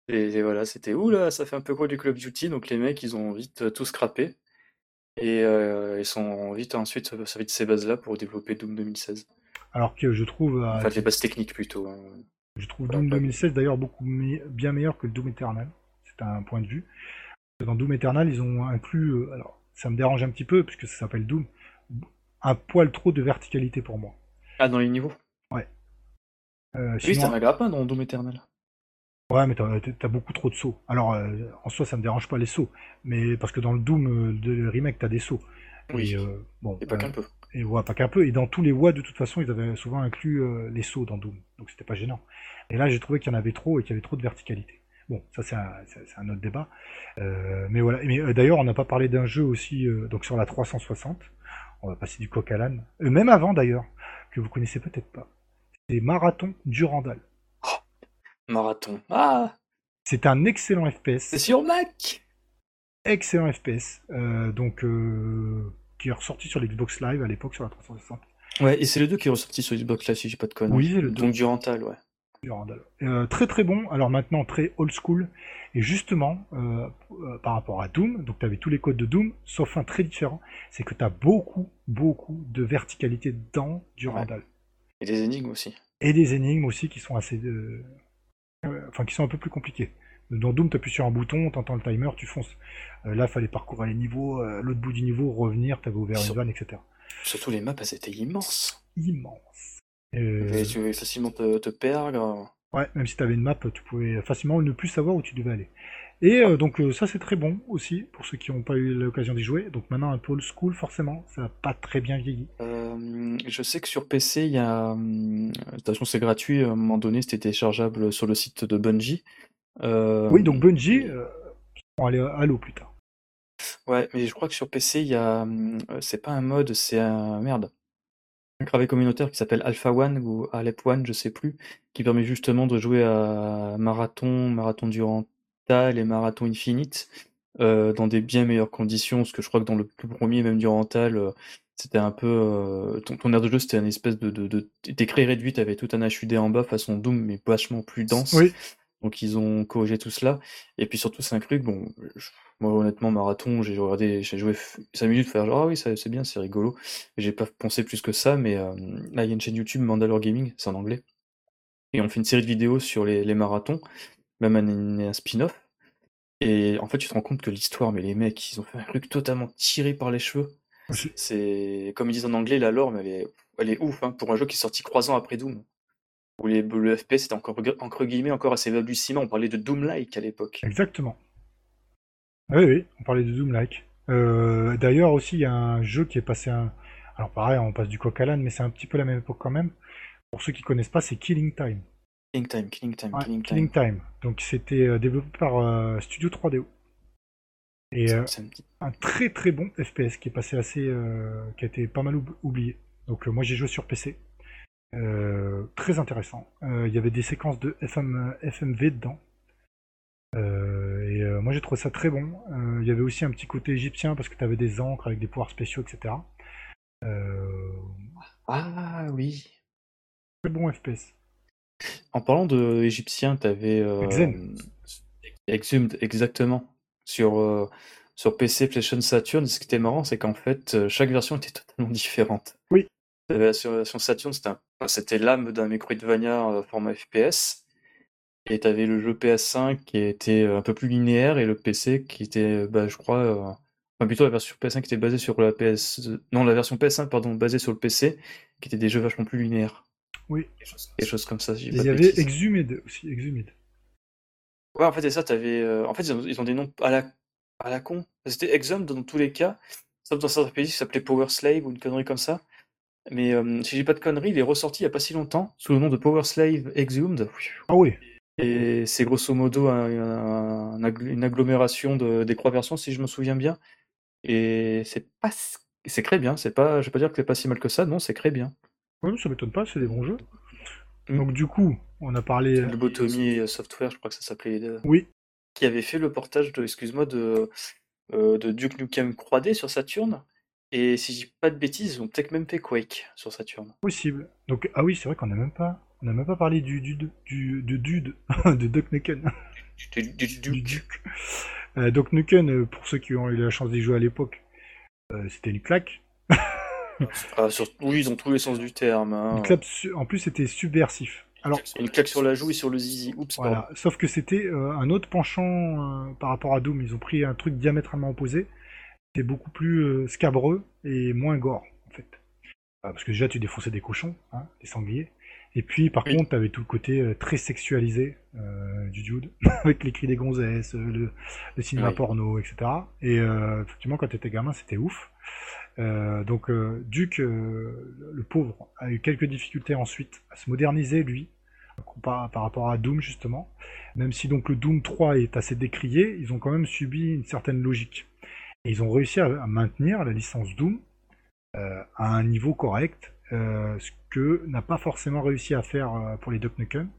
Et voilà, c'était, oula, ça fait un peu quoi du Club Duty, donc les mecs, ils ont vite tout scrappé. Et ils sont vite ensuite servis de ces bases-là pour développer Doom 2016. Alors que je trouve... Enfin, les bases techniques plutôt. Hein. Je trouve Doom 2016 d'ailleurs beaucoup bien meilleur que Doom Eternal. C'est un point de vue. Dans Doom Eternal, ils ont inclus... alors, ça me dérange un petit peu, puisque ça s'appelle Doom. Un poil trop de verticalité pour moi. Ah, dans les niveaux? Ouais. Oui, sinon... ça m'agrade pas dans Doom Eternal. Ouais, mais t'as beaucoup trop de sauts. Alors, en soi, ça me dérange pas les sauts, mais parce que dans le Doom de remake, t'as des sauts. Oui, bon, et pas qu'un peu. Et ouais, pas qu'un peu. Et dans tous les WAD, de toute façon, ils avaient souvent inclus les sauts dans Doom, donc c'était pas gênant. Et là, j'ai trouvé qu'il y en avait trop et qu'il y avait trop de verticalité. Bon, ça, c'est un autre débat. Mais voilà. Mais d'ailleurs, on n'a pas parlé d'un jeu aussi, donc sur la 360, on va passer du coq à l'âne. Même avant, d'ailleurs, que vous connaissez peut-être pas. C'est Marathon Durandal. Marathon. Ah, c'est un excellent FPS. C'est sur Mac. Excellent FPS. Donc qui est ressorti sur l'Xbox Live à l'époque sur la 360. Ouais, et c'est le 2 qui est ressorti sur l'Xbox Live si j'ai pas de conneries. Oui, c'est le 2. Donc Durandal, ouais. Durandal. Très très bon. Alors maintenant très old school. Et justement par rapport à Doom, donc tu avais tous les codes de Doom sauf un très différent, c'est que tu as beaucoup de verticalité dans Durandal. Ouais. Et des énigmes aussi. Qui sont assez enfin, qui sont un peu plus compliqués. Dans Doom, tu appuies sur un bouton, tu entends le timer, tu fonces. Là, il fallait parcourir les niveaux, l'autre bout du niveau, revenir, tu avais ouvert une vanne, etc. Surtout les maps, elles étaient immenses. Et tu pouvais facilement te perdre. Ouais, même si tu avais une map, tu pouvais facilement ne plus savoir où tu devais aller. Et donc, ça, c'est très bon aussi, pour ceux qui n'ont pas eu l'occasion d'y jouer. Donc, maintenant, un peu old school, forcément, ça n'a pas très bien vieilli. Je sais que sur PC, il y a. De toute façon, c'est gratuit. À un moment donné, c'était téléchargeable sur le site de Bungie. Oui, donc Bungie, on va aller à Halo plus tard. Ouais, mais je crois que sur PC, il y a. C'est pas un mode, c'est un. Merde. Un gravé communautaire qui s'appelle Alpha One ou Alep One, je sais plus, qui permet justement de jouer à Marathon Durantal et Marathon Infinite dans des bien meilleures conditions. Parce que je crois que dans le plus premier, même Durantal. C'était un peu. Ton air de jeu, c'était une espèce de d'écrit réduit, t'avais tout un HUD en bas façon Doom, mais vachement plus dense. Oui. Donc ils ont corrigé tout cela. Et puis surtout, c'est un truc. Bon, moi honnêtement, Marathon, j'ai joué 5 minutes pour faire genre, ah oui, ça, c'est bien, c'est rigolo. J'ai pas pensé plus que ça, mais là, il y a une chaîne YouTube, Mandalore Gaming, c'est en anglais. Et on fait une série de vidéos sur les marathons, même un spin-off. Et en fait, tu te rends compte que l'histoire, mais les mecs, ils ont fait un truc totalement tiré par les cheveux. C'est comme ils disent en anglais, la lore, mais elle est ouf hein, pour un jeu qui est sorti 3 ans après Doom, où le FPS était entre guillemets encore assez balbutiement. On parlait de Doom-like à l'époque. Exactement. Oui, on parlait de Doom-like. D'ailleurs aussi, il y a un jeu qui est passé. Alors pareil, on passe du coq à l'âne, mais c'est un petit peu la même époque quand même. Pour ceux qui connaissent pas, c'est Killing Time. Killing Time. Donc c'était développé par Studio 3DO. Et un très très bon FPS qui est passé assez, qui a été pas mal oublié. Donc moi j'ai joué sur PC, très intéressant. Il y avait des séquences de FMV dedans. Et moi j'ai trouvé ça très bon. Il y avait aussi un petit côté égyptien parce que tu avais des ancres avec des pouvoirs spéciaux, etc. Ah oui. Très bon FPS. En parlant de égyptien, t'avais Exhumed, exactement. Sur PC, PlayStation, Saturn, ce qui était marrant, c'est qu'en fait, chaque version était totalement différente. Oui. Sur la version Saturn, c'était l'âme d'un Metroidvania format FPS, et t'avais le jeu PS5 qui était un peu plus linéaire, et le PC qui était, je crois, enfin plutôt la version PS5 qui était basée sur la version PS1, pardon, basée sur le PC, qui était des jeux vachement plus linéaires. Oui. Des choses comme ça. Il y avait Exhumed aussi, Ouais, en fait, c'est ça, en fait, ils ont des noms à la con. C'était Exhumed dans tous les cas, sauf dans certains pays qui s'appelait Power Slave ou une connerie comme ça. Mais si j'ai pas de conneries, il est ressorti il y a pas si longtemps sous le nom de Power Slave Exhumed. Ah oui. Et c'est grosso modo une agglomération des 3 versions, si je me souviens bien. Et c'est pas C'est très bien, c'est pas, je vais pas dire que c'est pas si mal que ça, non, c'est très bien. Oui, ça m'étonne pas, c'est des bons jeux. Donc du coup, on a parlé... Lobotomy Software, je crois que ça s'appelait... Oui. Qui avait fait le portage de, excuse-moi, de Duke Nukem 3D sur Saturn. Et si je dis pas de bêtises, ils ont peut-être même fait Quake sur Saturn. Possible. Donc, ah oui, c'est vrai qu'on n'a même pas... On n'a même pas parlé de Duke Nukem. Duke Nukem, pour ceux qui ont eu la chance d'y jouer à l'époque, c'était une claque. Oui, ils ont tous les sens du terme. Hein. Une claque en plus, c'était subversif. Alors, une claque sur la joue et sur le zizi. Oups, voilà. Sauf que c'était un autre penchant par rapport à Doom. Ils ont pris un truc diamétralement opposé. C'était beaucoup plus scabreux et moins gore, en fait. Parce que déjà, tu défonçais des cochons, hein, des sangliers. Et puis, par contre, t'avais tout le côté très sexualisé du dude, avec les cris des gonzesses, le cinéma porno, etc. Et effectivement, quand t'étais gamin, c'était ouf. Donc, Duke, le pauvre, a eu quelques difficultés ensuite à se moderniser, lui, par rapport à Doom, justement. Même si donc le Doom 3 est assez décrié, ils ont quand même subi une certaine logique. Et ils ont réussi à maintenir la licence Doom à un niveau correct, ce que n'a pas forcément réussi à faire pour les Duke Nukem.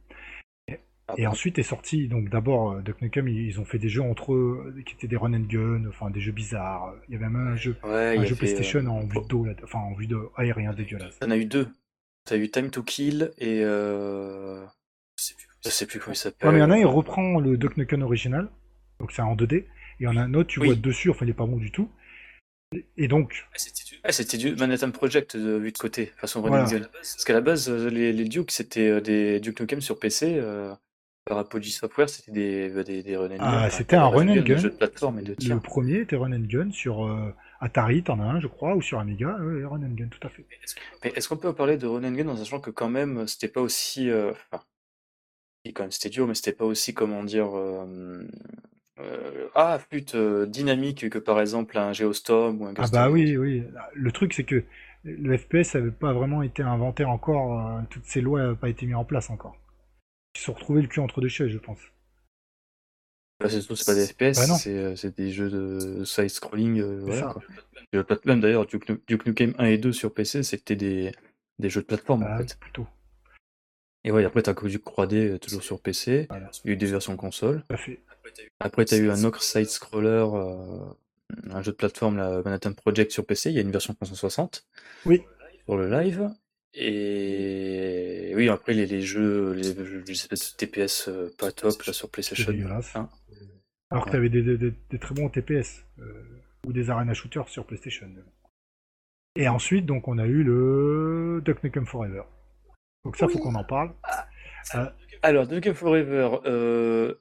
Et ensuite est sorti, donc d'abord Duke Nukem, ils ont fait des jeux entre eux qui étaient des run and gun, enfin des jeux bizarres. Il y avait même un jeu PlayStation en vue de dos, enfin en vue de aérien dégueulasse. T'en as eu deux. T'as eu Time to Kill et je sais plus comment il s'appelle. Non mais il y en a, il reprend le Duke Nukem original, donc c'est en 2D. Et il y en a un autre, tu vois dessus, enfin il est pas bon du tout. Et donc... c'était du Manhattan Project vu de côté, façon running gun. Parce qu'à la base, les Dukes, c'était des Duke Nukem sur PC, par Apogee Software, c'était des running gun. Ah, c'était un running gun. Le premier était running gun sur Atari, t'en as un, je crois, ou sur Amiga, running gun, tout à fait. Mais est-ce qu'on peut parler de running gun en sachant que quand même, c'était pas aussi... quand même, c'était dur, mais c'était pas aussi, comment dire... plus dynamique que par exemple un Geostorm ou un Geostorm. Ah bah oui. Le truc c'est que le FPS n'avait pas vraiment été inventé encore, toutes ces lois n'avaient pas été mises en place encore. Ils se sont retrouvés le cul entre deux chaises, je pense. Bah, c'est pas des FPS, bah, c'est des jeux de side-scrolling. De plateforme d'ailleurs, Duke Nukem 1 et 2 sur PC, c'était des jeux de plateforme en fait. Plutôt. Et après t'as du 3D toujours sur PC, il y a eu des versions console. Tout à fait. Après, tu as eu un autre side-scroller, un jeu de plateforme, la Manhattan Project sur PC. Il y a une version 360 pour le live. Et oui, après, les espèces de TPS pas top là, sur PlayStation. Alors que tu avais des très bons TPS ou des arena shooters sur PlayStation. Et ensuite, donc, on a eu le Duke Nukem Forever. Donc ça, faut qu'on en parle. Alors, Duke Nukem Forever...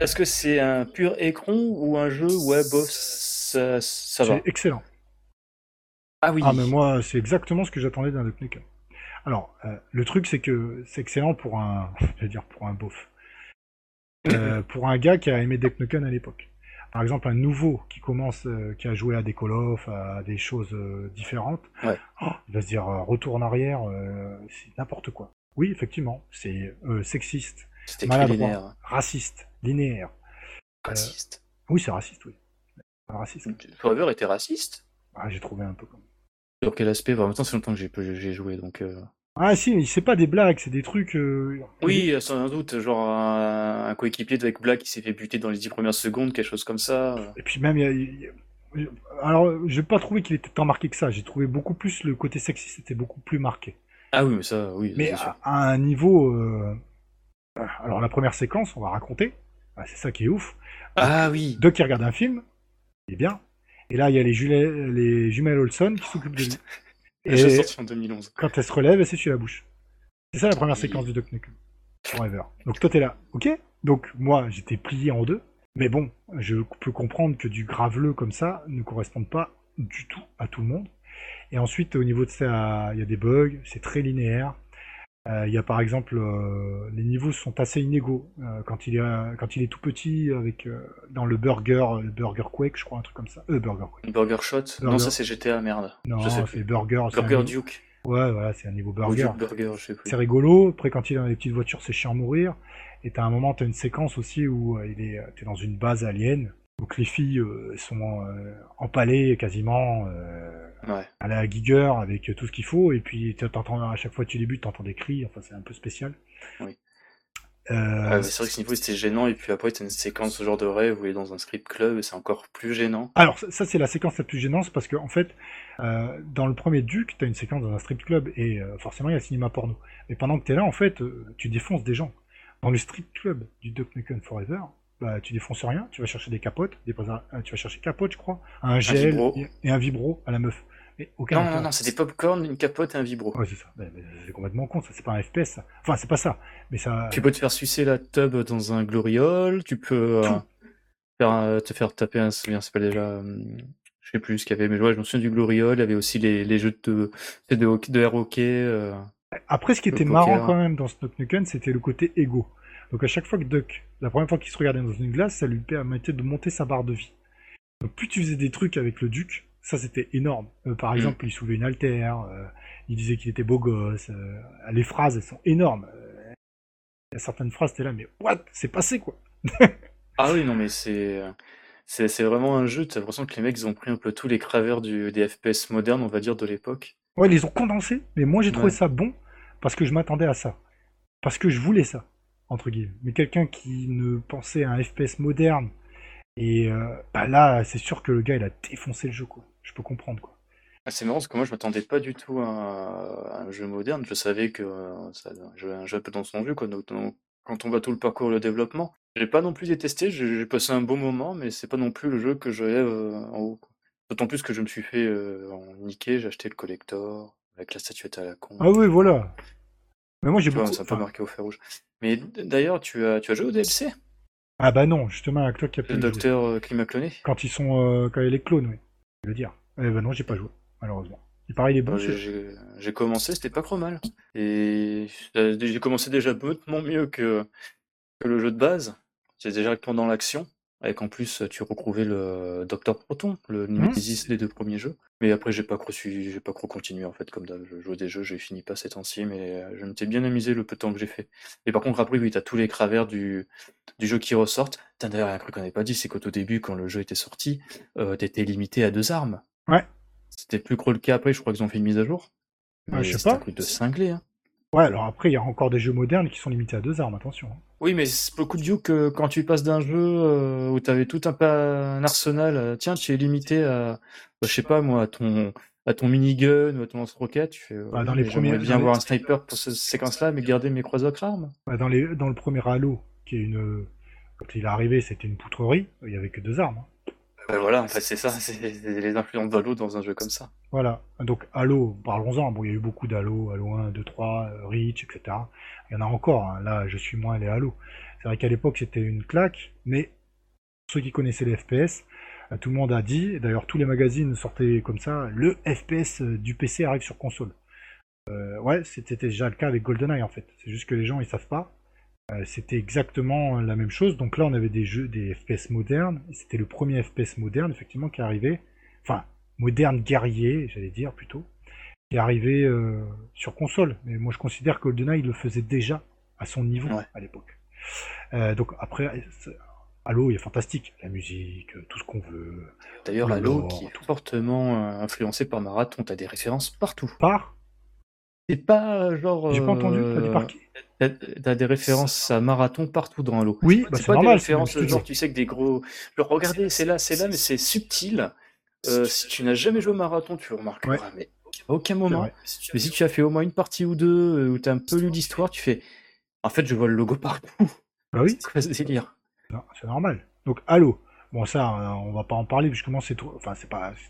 Est-ce que c'est un pur écran ou un jeu bof, ça va. C'est excellent. Ah oui. Ah mais moi, c'est exactement ce que j'attendais d'un Duke Nukem. Alors, le truc c'est que c'est excellent pour un, je vais dire pour un bof, pour un gars qui a aimé Duke Nukem à l'époque. Par exemple, un nouveau qui commence, qui a joué à des Call of, à des choses différentes, il va se dire retour en arrière, c'est n'importe quoi. Oui, effectivement, c'est sexiste. C'était maladroit, raciste, linéaire. Raciste. Oui, c'est raciste, oui. Raciste. Forever était raciste. Ah, j'ai trouvé un peu comme. Sur quel aspect ? En même temps, c'est longtemps que j'ai joué, donc. Ah si, c'est pas des blagues, c'est des trucs. Oui, sans doute, genre un coéquipier avec Black qui s'est fait buter dans les 10 premières secondes, quelque chose comme ça. Et puis même, alors, j'ai pas trouvé qu'il était tant marqué que ça. J'ai trouvé beaucoup plus le côté sexiste était beaucoup plus marqué. Ah oui, mais ça, oui. Mais c'est sûr. À un niveau. Alors la première séquence, on va raconter, c'est ça qui est ouf. Oui. Deux qui regardent un film, c'est bien. Et là, il y a les jumelles Olson qui s'occupent de lui. Et j'ai sorti en 2011. Quand elle se relève, elle s'essuie la bouche. C'est ça la première séquence du Duke Nukem Forever. Donc toi, t'es là, ok. Donc moi, j'étais plié en deux. Mais bon, je peux comprendre que du graveleux comme ça ne corresponde pas du tout à tout le monde. Et ensuite, au niveau de ça, il y a des bugs, c'est très linéaire. Il y a par exemple, les niveaux sont assez inégaux. Quand il est tout petit, avec dans le burger Quake, je crois, un truc comme ça. Burger Quake. Burger Shot. Non, ça c'est GTA, merde. Non, je sais c'est plus. Burger. C'est Burger Duke. Ouais, voilà, c'est un niveau burger. Duke Burger, je sais plus. C'est rigolo. Après, quand il est dans les petites voitures, c'est chiant à mourir. Et t'as un moment, t'as une séquence aussi où t'es dans une base alien. Donc les filles sont empalées quasiment. ouais. à la Giger avec tout ce qu'il faut, et puis t'entends, à chaque fois que tu débutes, t'entends des cris, enfin c'est un peu spécial. Oui. C'est vrai que ce niveau c'était gênant, et puis après t'as une séquence ce genre de rêve où il est dans un script club et c'est encore plus gênant. Alors ça c'est la séquence la plus gênante parce que en fait dans le premier Duke t'as une séquence dans un strip club et forcément il y a cinéma porno. Mais pendant que t'es là en fait tu défonces des gens. Dans le strip club du Duke Nukem Forever, bah tu défonces rien, tu vas chercher des capotes, tu vas chercher capote je crois, un gel et un vibro à la meuf. Mais aucun non, c'est des popcorn, une capote et un vibro. Ouais, c'est ça. Mais c'est complètement con, ça. C'est pas un FPS, ça. Enfin, c'est pas ça. Mais ça. Tu peux te faire sucer la tub dans un gloriole, tu peux te faire taper un. C'est pas déjà. Je sais plus ce qu'il y avait, mais ouais, je me souviens du gloriole. Il y avait aussi les jeux de air hockey. Après, ce qui était marrant quand même dans ce Duck Nukem, c'était le côté égo. Donc, à chaque fois que Duck, la première fois qu'il se regardait dans une glace, ça lui permettait de monter sa barre de vie. Donc, plus tu faisais des trucs avec le Duke. Ça, c'était énorme. Par exemple, il soulevait une haltère, il disait qu'il était beau gosse. Les phrases, elles sont énormes. Il y a certaines phrases, t'es là, mais what ? C'est passé, quoi. Ah oui, non, mais c'est vraiment un jeu. T'as l'impression que les mecs, ils ont pris un peu tous les craveurs des FPS modernes, on va dire, de l'époque. Ouais, ils les ont condensés, mais moi, j'ai trouvé ça bon parce que je m'attendais à ça. Parce que je voulais ça, entre guillemets. Mais quelqu'un qui ne pensait à un FPS moderne, et bah là, c'est sûr que le gars, il a défoncé le jeu, quoi. Je peux comprendre, quoi. Ah, c'est marrant parce que moi je m'attendais pas du tout à un jeu moderne. Je savais que un jeu un peu dans son jeu, quoi. Donc, quand on voit tout le parcours, le développement, j'ai pas non plus détesté. J'ai passé un bon moment, mais c'est pas non plus le jeu que je rêve en haut, quoi. D'autant plus que je me suis fait niquer. J'ai acheté le collector avec la statuette à la con. Ah oui, voilà. Mais moi j'ai beaucoup. Ça peut marquer au fer rouge. Mais d'ailleurs, tu as joué au DLC ? Ah bah non, justement avec toi qui a pu le docteur climat cloné. Quand il y a les clones, oui. Je veux dire. Eh ben non, j'ai pas joué, malheureusement. Il paraît il est bon. J'ai commencé, c'était pas trop mal. Et j'ai commencé déjà nettement mieux que le jeu de base. C'est déjà pendant l'action. Avec en plus, tu retrouvais le Docteur Proton, le Nemesis des deux premiers jeux. Mais après, j'ai pas trop continué en fait, comme d'hab. Je jouais des jeux, j'ai fini pas ces temps-ci, mais je m'étais bien amusé le peu de temps que j'ai fait. Et par contre, après, oui, t'as tous les cravers du jeu qui ressortent. D'ailleurs, un truc qu'on n'avait pas dit, c'est qu'au tout début, quand le jeu était sorti, t'étais limité à 2 armes. Ouais. C'était plus gros le cas après, je crois qu'ils ont fait une mise à jour. Ouais, je sais pas. C'est un truc de cinglé, hein. Ouais, alors après, il y a encore des jeux modernes qui sont limités à 2 armes, attention. Oui, mais c'est beaucoup de Dieu que quand tu passes d'un jeu où tu avais tout un arsenal, tiens, tu es limité à, je sais pas moi, à ton minigun ou à ton lance-roquette, tu fais, bah, j'aimerais bien avoir un sniper pour cette séquence-là, mais garder mes croiseurs armes. Bah, dans le premier Halo, qui est quand il est arrivé, c'était une poutrerie, il y avait que 2 armes. Ben voilà, en fait, c'est ça, c'est les influences d'Halo dans un jeu comme ça. Voilà, donc Halo, parlons-en, bon, il y a eu beaucoup d'Halo, Halo 1, 2, 3, Reach, etc. Il y en a encore, hein. Là, je suis moins les Halo. C'est vrai qu'à l'époque, c'était une claque, mais ceux qui connaissaient les FPS, tout le monde a dit, et d'ailleurs, tous les magazines sortaient comme ça, le FPS du PC arrive sur console. Ouais, c'était déjà le cas avec GoldenEye, en fait. C'est juste que les gens, ils savent pas. C'était exactement la même chose, donc là on avait des FPS modernes, c'était le premier FPS moderne effectivement qui arrivait, enfin moderne guerrier j'allais dire plutôt, qui arrivait sur console, mais moi je considère que GoldenEye le faisait déjà à son niveau à l'époque. Donc après Halo il est fantastique, la musique, tout ce qu'on veut. D'ailleurs Halo qui est tout fortement influencé par Marathon, t'as des références partout. C'est pas genre. J'ai pas entendu, t'as dit par qui ? T'as des références à Marathon partout dans Halo. Oui, c'est pas normal, des références genre tu sais que des gros. Genre regardez, c'est là, mais c'est subtil. Si tu n'as jamais joué au Marathon, tu remarqueras, mais à aucun moment. Mais si tu as fait au moins une partie ou deux, où t'as un peu lu l'histoire, tu fais. En fait, je vois le logo partout. Bah oui. C'est quoi ce délire ? Non, c'est normal. Donc Halo. Bon, ça, on va pas en parler, puisque c'est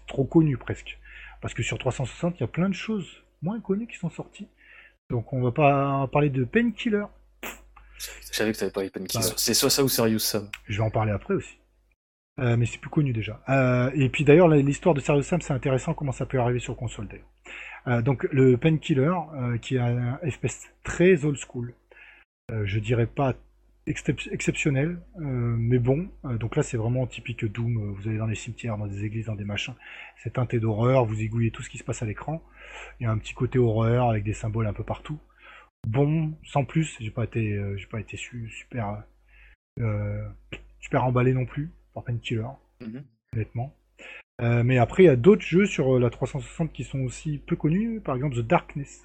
trop connu presque. Parce que sur 360, il y a plein de choses moins connus qui sont sortis. Donc on va pas parler de Painkiller. Je savais que tu avais parlé de Painkiller. Ah ouais. C'est soit ça ou Serious Sam. Je vais en parler après aussi. Mais c'est plus connu déjà. Et puis d'ailleurs, l'histoire de Serious Sam, c'est intéressant comment ça peut arriver sur console d'ailleurs. Donc le Painkiller, qui est un FPS très old school. Je dirais pas exceptionnel, mais bon. Donc là, c'est vraiment typique Doom. Vous allez dans les cimetières, dans des églises, dans des machins. C'est teinté d'horreur. Vous égouillez tout ce qui se passe à l'écran. Il y a un petit côté horreur avec des symboles un peu partout. Bon, sans plus. J'ai pas été super emballé non plus par Painkiller, honnêtement. Mais après, il y a d'autres jeux sur la 360 qui sont aussi peu connus, par exemple The Darkness.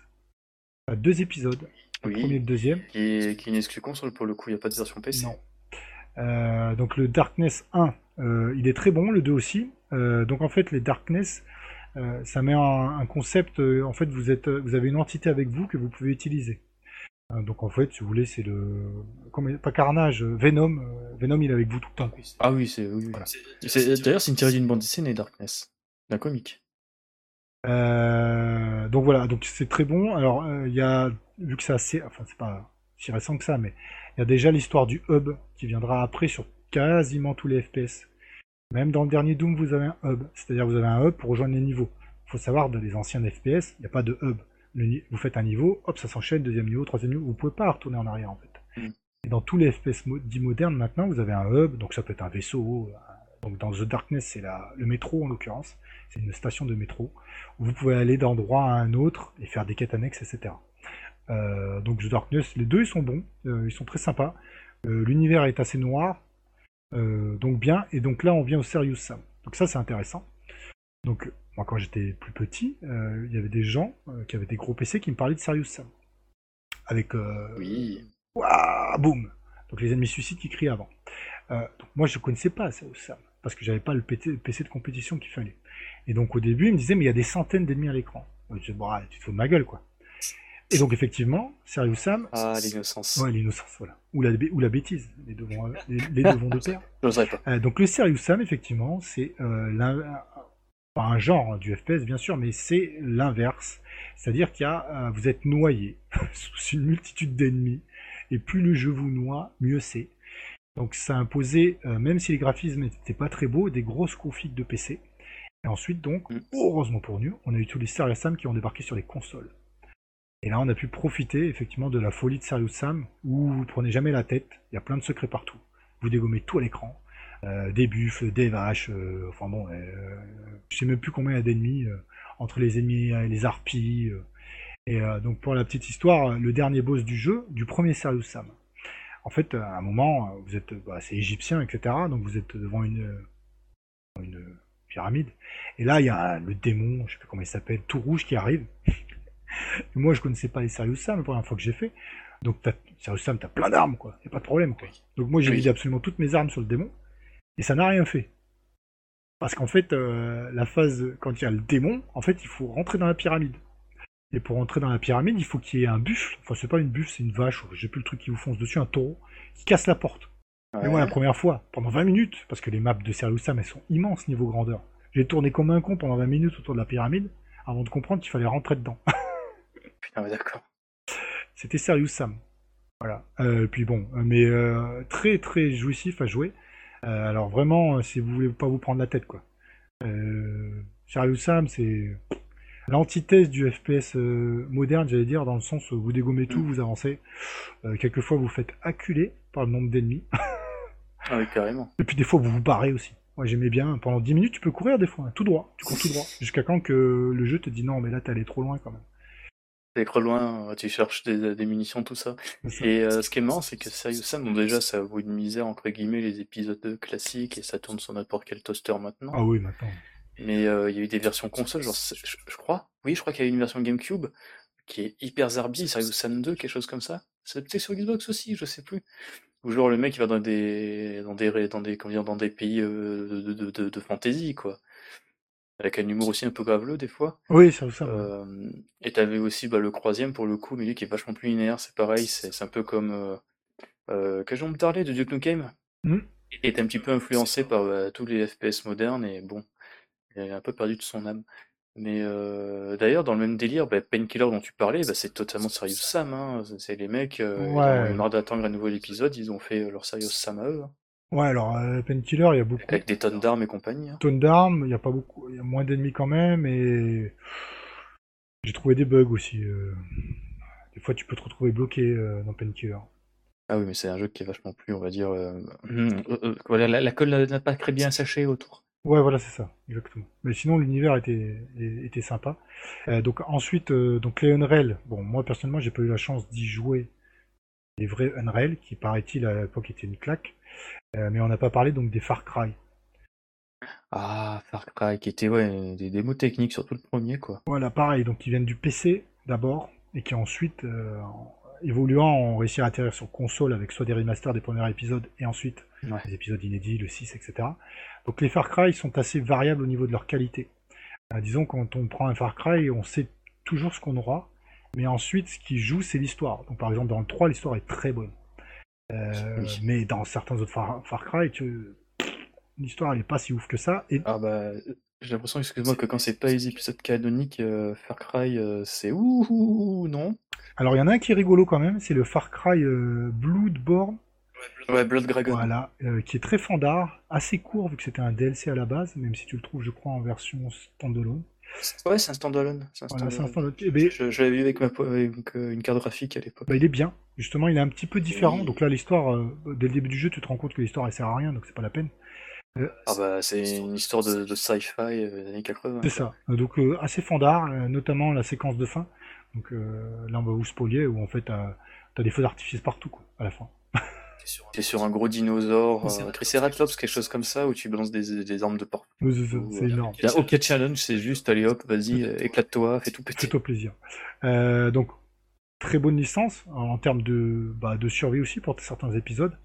Il y a 2 épisodes, le premier et le deuxième. Et qui est une exclu console pour le coup, il n'y a pas de version PC. Non. Donc le Darkness 1, il est très bon, le 2 aussi. Donc en fait, les Darkness, ça met un concept, en fait, vous avez une entité avec vous que vous pouvez utiliser. Donc en fait, si vous voulez, c'est le... Pas Carnage, Venom. Venom, il est avec vous tout le temps. Ah oui, c'est... Oui, oui. Voilà. C'est d'ailleurs, c'est une tirée d'une bande dessinée, Darkness. D'un comique. Donc voilà, donc c'est très bon. Alors, il y a... Vu que c'est assez... Enfin, c'est pas si récent que ça, mais... Il y a déjà l'histoire du hub, qui viendra après sur quasiment tous les FPS. Même dans le dernier Doom, vous avez un hub. C'est-à-dire, vous avez un hub pour rejoindre les niveaux. Il faut savoir, dans les anciens FPS, il n'y a pas de hub. Vous faites un niveau, hop, ça s'enchaîne, deuxième niveau, troisième niveau, vous pouvez pas retourner en arrière en fait. Et dans tous les FPS dits modernes maintenant, vous avez un hub, donc ça peut être un vaisseau, donc dans The Darkness c'est le métro en l'occurrence, c'est une station de métro, où vous pouvez aller d'endroit à un autre et faire des quêtes annexes, etc. Donc The Darkness, les deux ils sont bons, ils sont très sympas, l'univers est assez noir, donc bien, et donc là on vient au Serious Sam, donc ça c'est intéressant. Donc moi, quand j'étais plus petit, il y avait des gens qui avaient des gros PC qui me parlaient de Serious Sam. Avec Waouh, boum! Donc les ennemis suicides qui crient avant. Donc moi, je ne connaissais pas Serious Sam, parce que je n'avais pas le PC de compétition qu'il fallait. Et donc au début, ils me disaient, mais il y a des centaines d'ennemis à l'écran. Je disais, bah, tu te fous de ma gueule, quoi. Et donc effectivement, Serious Sam. Ah, l'innocence. Ouais, l'innocence, voilà. Ou la bêtise. Les deux vont de pair. Je ne savais pas. Donc le Serious Sam, effectivement, c'est pas un genre du FPS bien sûr, mais c'est l'inverse, c'est-à-dire qu'il y a vous êtes noyé sous une multitude d'ennemis, et plus le jeu vous noie, mieux c'est. Donc ça imposait, même si les graphismes n'étaient pas très beaux, des grosses configs de PC. Et ensuite donc, heureusement pour nous, on a eu tous les Serious Sam qui ont débarqué sur les consoles. Et là on a pu profiter effectivement de la folie de Serious Sam, où vous ne prenez jamais la tête, il y a plein de secrets partout, vous dégommez tout à l'écran. Des buffles, des vaches, enfin bon, je sais même plus combien il y a d'ennemis, entre les ennemis et les harpies. Et donc pour la petite histoire, le dernier boss du jeu, du premier Serious Sam. En fait, à un moment, vous êtes, c'est égyptien, etc. Donc vous êtes devant une pyramide. Et là, il y a le démon, je sais plus comment il s'appelle, tout rouge qui arrive. Moi, je connaissais pas les Serious Sam, la première fois que j'ai fait. Donc Serious Sam, t'as plein d'armes, quoi. Y a pas de problème, quoi. Donc moi, j'ai vidé absolument toutes mes armes sur le démon. Et ça n'a rien fait. Parce qu'en fait, la phase, quand il y a le démon, en fait, il faut rentrer dans la pyramide. Et pour rentrer dans la pyramide, il faut qu'il y ait un buffle. Enfin, c'est pas une buffle, c'est une vache, j'ai plus le truc qui vous fonce dessus, un taureau, qui casse la porte. Ouais. Et moi, la première fois, pendant 20 minutes, parce que les maps de Serious Sam, elles sont immenses niveau grandeur. J'ai tourné comme un con pendant 20 minutes autour de la pyramide, avant de comprendre qu'il fallait rentrer dedans. Putain, mais d'accord. C'était Serious Sam. Voilà. Puis bon, mais très très jouissif à jouer. Alors vraiment, si vous voulez pas vous prendre la tête, quoi. Serious Sam, c'est l'antithèse du FPS moderne, j'allais dire, dans le sens où vous dégommez tout, vous avancez. Quelquefois, vous faites acculer par le nombre d'ennemis. Ah oui, carrément. Et puis des fois, vous vous barrez aussi. Moi, j'aimais bien. Pendant 10 minutes, tu peux courir des fois, hein, tout droit. Tu cours tout droit. Jusqu'à quand que le jeu te dit non, mais là, t'es allé trop loin quand même. T'es trop loin, tu cherches des munitions, tout ça. Et ce qui est marrant, c'est que Serious Sam, bon, déjà, ça vaut une misère, entre guillemets, les épisodes classiques, et ça tourne sur n'importe quel toaster maintenant. Ah oui, maintenant. Mais il y a eu des versions consoles, genre, je crois qu'il y a eu une version GameCube, qui est hyper zarbi, Serious Sam 2, quelque chose comme ça. C'est peut-être sur Xbox aussi, je sais plus. Ou genre, le mec, il va dans des pays de fantasy, quoi. Avec un humour aussi un peu graveleux des fois. Oui, c'est ça. Et t'avais aussi le troisième pour le coup, mais lui qui est vachement plus linéaire, c'est pareil, c'est un peu comme que j'en me parlais de Duke Nukem. Il est un petit peu influencé par tous les FPS modernes et bon, il a un peu perdu de son âme. Mais d'ailleurs, dans le même délire, Painkiller dont tu parlais, c'est totalement Serious Sam. Hein. C'est les mecs, ils ont marre d'attendre un nouvel épisode, ils ont fait leur Serious Sam à eux. Hein. Ouais, alors Painkiller, il y a beaucoup. Avec des tonnes d'armes et compagnie. Hein. Tonnes d'armes, il y a pas beaucoup, il y a moins d'ennemis quand même, et j'ai trouvé des bugs aussi. Des fois, tu peux te retrouver bloqué dans Painkiller. Ah oui, mais c'est un jeu qui est vachement plus, on va dire. Voilà, la colle n'a pas très bien séché autour. Ouais, voilà, c'est ça, exactement. Mais sinon, l'univers était sympa. Donc ensuite, donc les Unreal. Bon, moi personnellement, j'ai pas eu la chance d'y jouer. Les vrais Unreal, qui paraît-il à l'époque était une claque. Mais on n'a pas parlé donc des Far Cry. Ah, Far Cry, qui était ouais, des démos techniques, surtout le premier, quoi. Voilà, pareil, donc ils viennent du PC d'abord, et qui ensuite, en évoluant, ont réussi à atterrir sur console avec soit des remasters des premiers épisodes, et ensuite Ouais. des épisodes inédits, le 6, etc. Donc les Far Cry sont assez variables au niveau de leur qualité. Disons, quand on prend un Far Cry, on sait toujours ce qu'on aura, mais ensuite, ce qui joue, c'est l'histoire. Donc par exemple, dans le 3, l'histoire est très bonne. Oui. Mais dans certains autres Far Cry, l'histoire elle est pas si ouf que ça. Et... Ah bah, j'ai l'impression, excuse-moi, que quand c'est pas les épisodes canoniques, Far Cry, c'est ouh, non. Alors il y en a un qui est rigolo quand même, c'est le Far Cry Bloodborne. Ouais, Blood Dragon. Voilà, qui est très fandard, assez court vu que c'était un DLC à la base, même si tu le trouves, je crois, en version standalone. Ouais, c'est un standalone. Je l'avais vu avec une carte graphique à l'époque. Bah, il est bien, justement, il est un petit peu différent. Oui. Donc là, l'histoire, dès le début du jeu, tu te rends compte que l'histoire elle sert à rien, donc c'est pas la peine. Ah bah, c'est une histoire de sci-fi des années 80. C'est ça, donc assez fandard, notamment la séquence de fin. Donc là, on va vous spoiler, où en fait, t'as des feux d'artifice partout, quoi, à la fin. T'es sur un gros dinosaure, Triceratops, quelque chose comme ça, où tu balances des armes de porc. C'est énorme. Il n'y a aucun challenge, c'est juste, allez hop, vas-y, éclate-toi, fais tout péter. C'est au plaisir. Donc, très bonne licence, en termes de survie aussi, pour certains épisodes.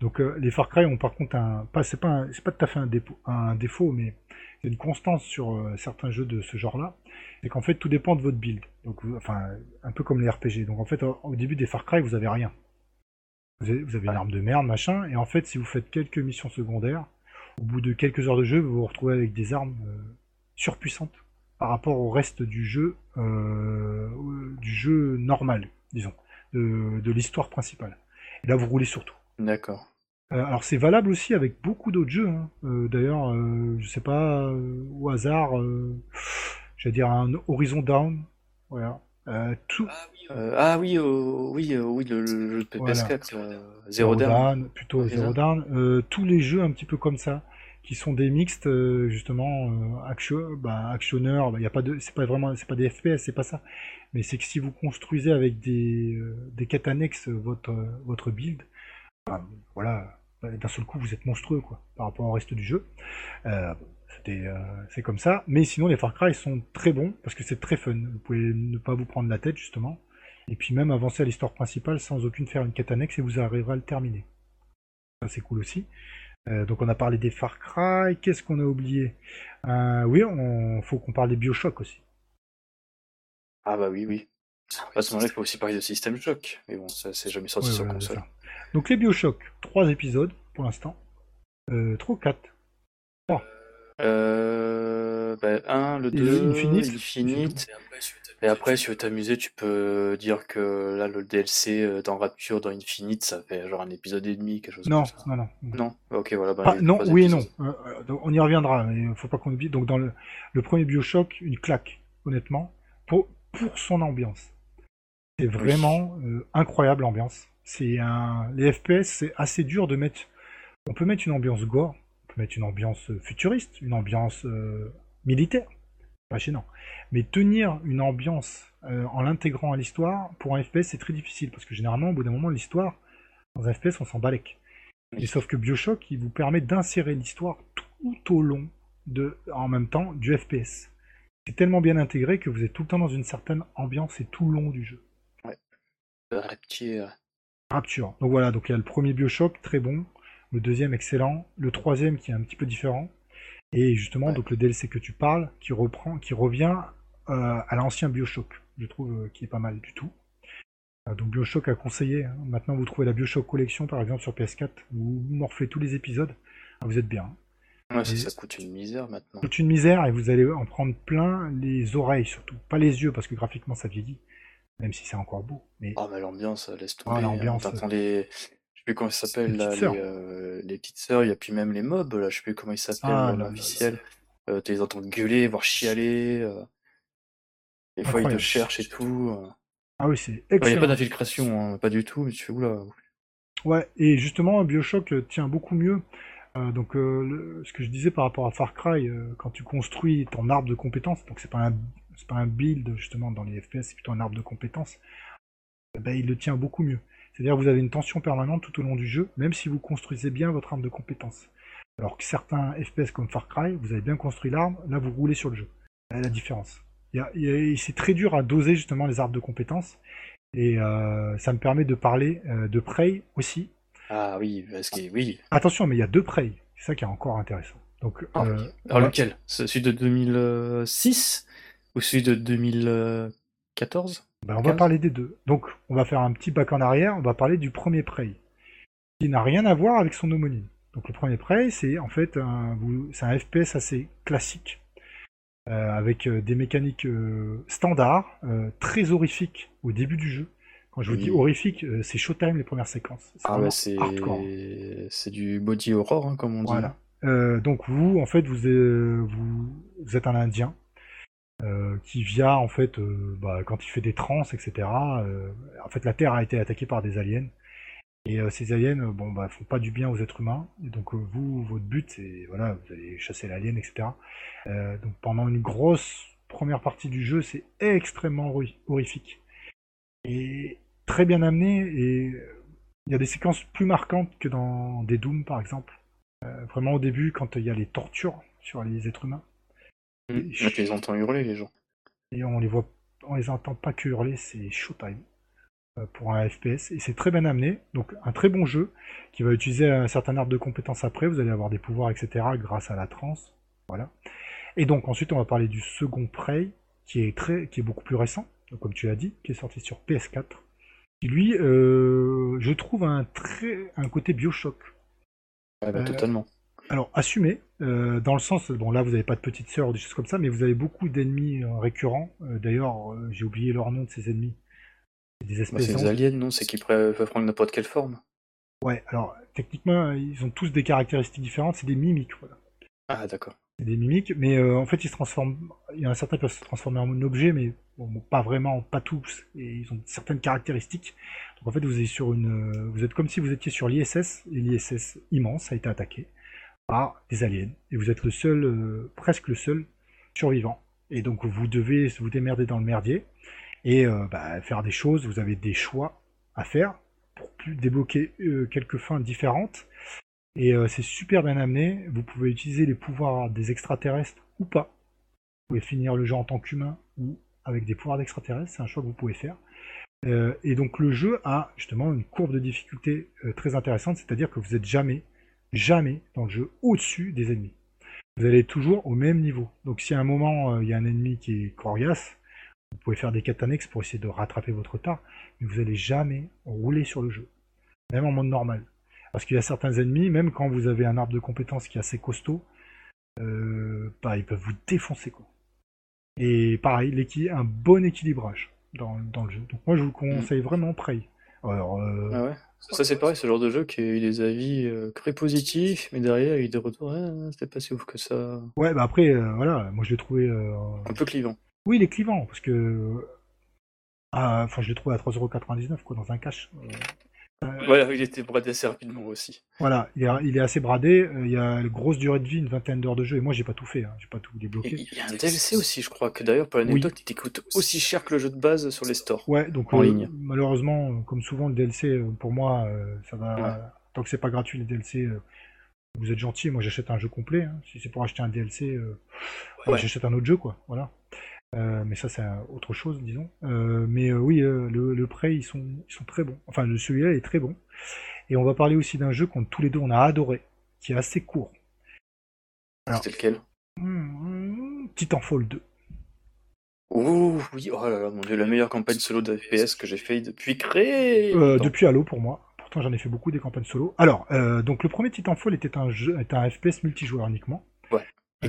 Donc, les Far Cry ont par contre, c'est pas tout à fait un défaut, mais il y a une constance sur certains jeux de ce genre-là, c'est qu'en fait, tout dépend de votre build. Donc, enfin, un peu comme les RPG. Donc, en fait, au début des Far Cry, vous n'avez rien. Vous avez une arme de merde, machin, et en fait, si vous faites quelques missions secondaires, au bout de quelques heures de jeu, vous vous retrouvez avec des armes surpuissantes par rapport au reste du jeu normal, disons, de l'histoire principale. Et là, vous roulez sur tout. D'accord. Alors, c'est valable aussi avec beaucoup d'autres jeux. Hein. D'ailleurs, je sais pas, au hasard, j'allais dire un Horizon Down, voilà. Tout. Oui, le jeu de PS4, voilà. Zero Dawn, tous les jeux un petit peu comme ça, qui sont des mixtes, justement, actionneurs, c'est pas des FPS, c'est pas ça, mais c'est que si vous construisez avec des quêtes annexes votre build, voilà, d'un seul coup vous êtes monstrueux, quoi, par rapport au reste du jeu. C'est comme ça, mais sinon les Far Cry sont très bons parce que c'est très fun, vous pouvez ne pas vous prendre la tête justement, et puis même avancer à l'histoire principale sans faire une quête annexe et vous arriverez à le terminer. Ça c'est cool aussi. Donc on a parlé des Far Cry, qu'est-ce qu'on a oublié? Oui, il faut qu'on parle des BioShock aussi. Ah bah oui. À ce moment-là il faut aussi parler de System Shock, mais bon, ça c'est jamais sorti sur console. Donc les BioShock, 3 épisodes pour l'instant, 3 ou 4 3 un, le 2, Infinite. Et après, si tu veux t'amuser, tu peux dire que là, le DLC dans Rapture, dans Infinite, ça fait genre un épisode et demi, quelque chose comme ça. Non. Ok, voilà. Non. On y reviendra, mais faut pas qu'on oublie. Donc, dans le premier BioShock, une claque, honnêtement, pour son ambiance. C'est vraiment incroyable l'ambiance. Les FPS, c'est assez dur de mettre. On peut mettre une ambiance gore. Mettre une ambiance futuriste, une ambiance militaire, pas gênant. Mais tenir une ambiance en l'intégrant à l'histoire, pour un FPS, c'est très difficile, parce que généralement, au bout d'un moment, l'histoire, dans un FPS, on s'en balèque. Et sauf que BioShock, il vous permet d'insérer l'histoire tout au long, en même temps, du FPS. C'est tellement bien intégré que vous êtes tout le temps dans une certaine ambiance, et tout le long du jeu. Ouais. Rapture. Donc voilà, donc il y a le premier BioShock, très bon. Le deuxième excellent, le troisième qui est un petit peu différent, et justement donc le DLC que tu parles qui revient à l'ancien BioShock, je trouve qui est pas mal du tout. Donc BioShock à conseiller. Hein. Maintenant vous trouvez la BioShock Collection par exemple sur PS4, vous morflez tous les épisodes, vous êtes bien. Hein. Ouais, ça coûte une misère maintenant. Coûte une misère et vous allez en prendre plein les oreilles surtout, pas les yeux parce que graphiquement ça vieillit, même si c'est encore beau. Mais l'ambiance laisse tomber. L'ambiance. Je sais plus comment ça s'appelle, les petites sœurs, il y a puis même les mobs, là, je sais plus comment ils s'appellent, l'officiel. Tu les entends gueuler, voire chialer, des fois ils te cherchent et tout. Ah oui, c'est excellent. Il n'y a pas d'infiltration, hein, pas du tout, mais tu fais oula. Ouais, et justement, BioShock tient beaucoup mieux. Donc, ce que je disais par rapport à Far Cry, quand tu construis ton arbre de compétences, donc c'est pas un build, justement, dans les FPS, c'est plutôt un arbre de compétences, il le tient beaucoup mieux. C'est-à-dire que vous avez une tension permanente tout au long du jeu, même si vous construisez bien votre arme de compétence. Alors que certains FPS comme Far Cry, vous avez bien construit l'arme, là vous roulez sur le jeu. La différence. C'est très dur à doser justement les arbres de compétences. Et ça me permet de parler de Prey aussi. Ah oui, parce que oui. Attention, mais il y a deux Prey. C'est ça qui est encore intéressant. Donc, alors ouais. Lequel ? Celui de 2006 ou celui de 2014 ? On va parler des deux. Donc on va faire un petit bac en arrière. On va parler du premier Prey, qui n'a rien à voir avec son homonyme. Donc le premier Prey, c'est en fait un FPS assez classique. Avec des mécaniques standards, très horrifiques au début du jeu. Quand je vous dis horrifique, c'est showtime les premières séquences. C'est hardcore. C'est du body horror, hein, comme on dit. Voilà. Donc vous, en fait, vous êtes un Indien qui vient, en fait, quand il fait des transes, etc. En fait, la Terre a été attaquée par des aliens. Et ces aliens, font pas du bien aux êtres humains. Et donc vous, votre but, c'est vous allez chasser l'alien, etc. Donc pendant une grosse première partie du jeu, c'est extrêmement horrifique et très bien amené. Et il y a des séquences plus marquantes que dans des Doom, par exemple. Vraiment au début, quand il y a les tortures sur les êtres humains, tu les entends hurler, les gens. Et on les entend pas que hurler, c'est showtime. Pour un FPS, et c'est très bien amené, donc un très bon jeu, qui va utiliser un certain arbre de compétences après, vous allez avoir des pouvoirs, etc., grâce à la transe, voilà. Et donc ensuite on va parler du second Prey, qui est beaucoup plus récent, comme tu l'as dit, qui est sorti sur PS4, qui lui, je trouve un côté BioShock. Ah bah, totalement. Alors, assumé, dans le sens, là vous n'avez pas de petite sœur ou des choses comme ça, mais vous avez beaucoup d'ennemis récurrents, d'ailleurs, j'ai oublié leur nom de ces ennemis. C'est des aliens, non ? C'est qu'ils peuvent prendre n'importe quelle forme. Ouais, alors techniquement, ils ont tous des caractéristiques différentes, c'est des mimiques, voilà. Ah d'accord. C'est des mimiques, mais en fait ils se transforment. Il y en a certains qui peuvent se transformer en objet, mais pas vraiment, pas tous. Et ils ont certaines caractéristiques. Donc en fait vous êtes vous êtes comme si vous étiez sur l'ISS, et l'ISS immense a été attaqué par des aliens. Et vous êtes le seul, presque le seul survivant. Et donc vous devez vous démerder dans le merdier. Et faire des choses, vous avez des choix à faire pour débloquer quelques fins différentes. Et c'est super bien amené, vous pouvez utiliser les pouvoirs des extraterrestres ou pas. Vous pouvez finir le jeu en tant qu'humain ou avec des pouvoirs d'extraterrestres, c'est un choix que vous pouvez faire. Et donc le jeu a justement une courbe de difficulté très intéressante, c'est-à-dire que vous n'êtes jamais dans le jeu au-dessus des ennemis. Vous allez toujours au même niveau. Donc si à un moment il y a un ennemi qui est coriace, vous pouvez faire des quêtes annexes pour essayer de rattraper votre retard, mais vous n'allez jamais rouler sur le jeu, même en mode normal. Parce qu'il y a certains ennemis, même quand vous avez un arbre de compétences qui est assez costaud, ils peuvent vous défoncer, quoi. Et pareil, un bon équilibrage dans le jeu. Donc moi je vous conseille vraiment Prey. Alors, ah ouais. Ça c'est pareil, ce genre de jeu qui a eu des avis très positifs, mais derrière il y a eu des retours, c'était pas si ouf que ça. Ouais, après, moi je l'ai trouvé... un peu clivant. Oui, il est clivant, parce que. Je l'ai trouvé à 3,99€, quoi, dans un cash. Voilà, il était bradé assez rapidement aussi. Voilà, il est assez bradé, il y a une grosse durée de vie, une vingtaine d'heures de jeu, et moi j'ai pas tout fait, j'ai pas tout débloqué. Il y a un DLC aussi, je crois, que d'ailleurs, pour l'anecdote, il t'écoute aussi cher que le jeu de base sur les stores. Ouais, donc en ligne. Malheureusement, comme souvent, le DLC, pour moi, ça va. Ouais. Tant que c'est pas gratuit, les DLC. Vous êtes gentil, moi j'achète un jeu complet. Hein. Si c'est pour acheter un DLC, j'achète un autre jeu, quoi. Voilà. Mais ça, c'est autre chose, disons. Le Prey, ils sont très bons. Enfin, celui-là est très bon. Et on va parler aussi d'un jeu qu'on tous les deux on a adoré, qui est assez court. Alors, c'était lequel ? Titanfall 2. Oh oui, oh là là, mon dieu, la meilleure campagne solo d'FPS que j'ai fait depuis Créé. Depuis Halo pour moi. Pourtant, j'en ai fait beaucoup des campagnes solo. Alors, le premier Titanfall était un FPS multijoueur uniquement. Ouais.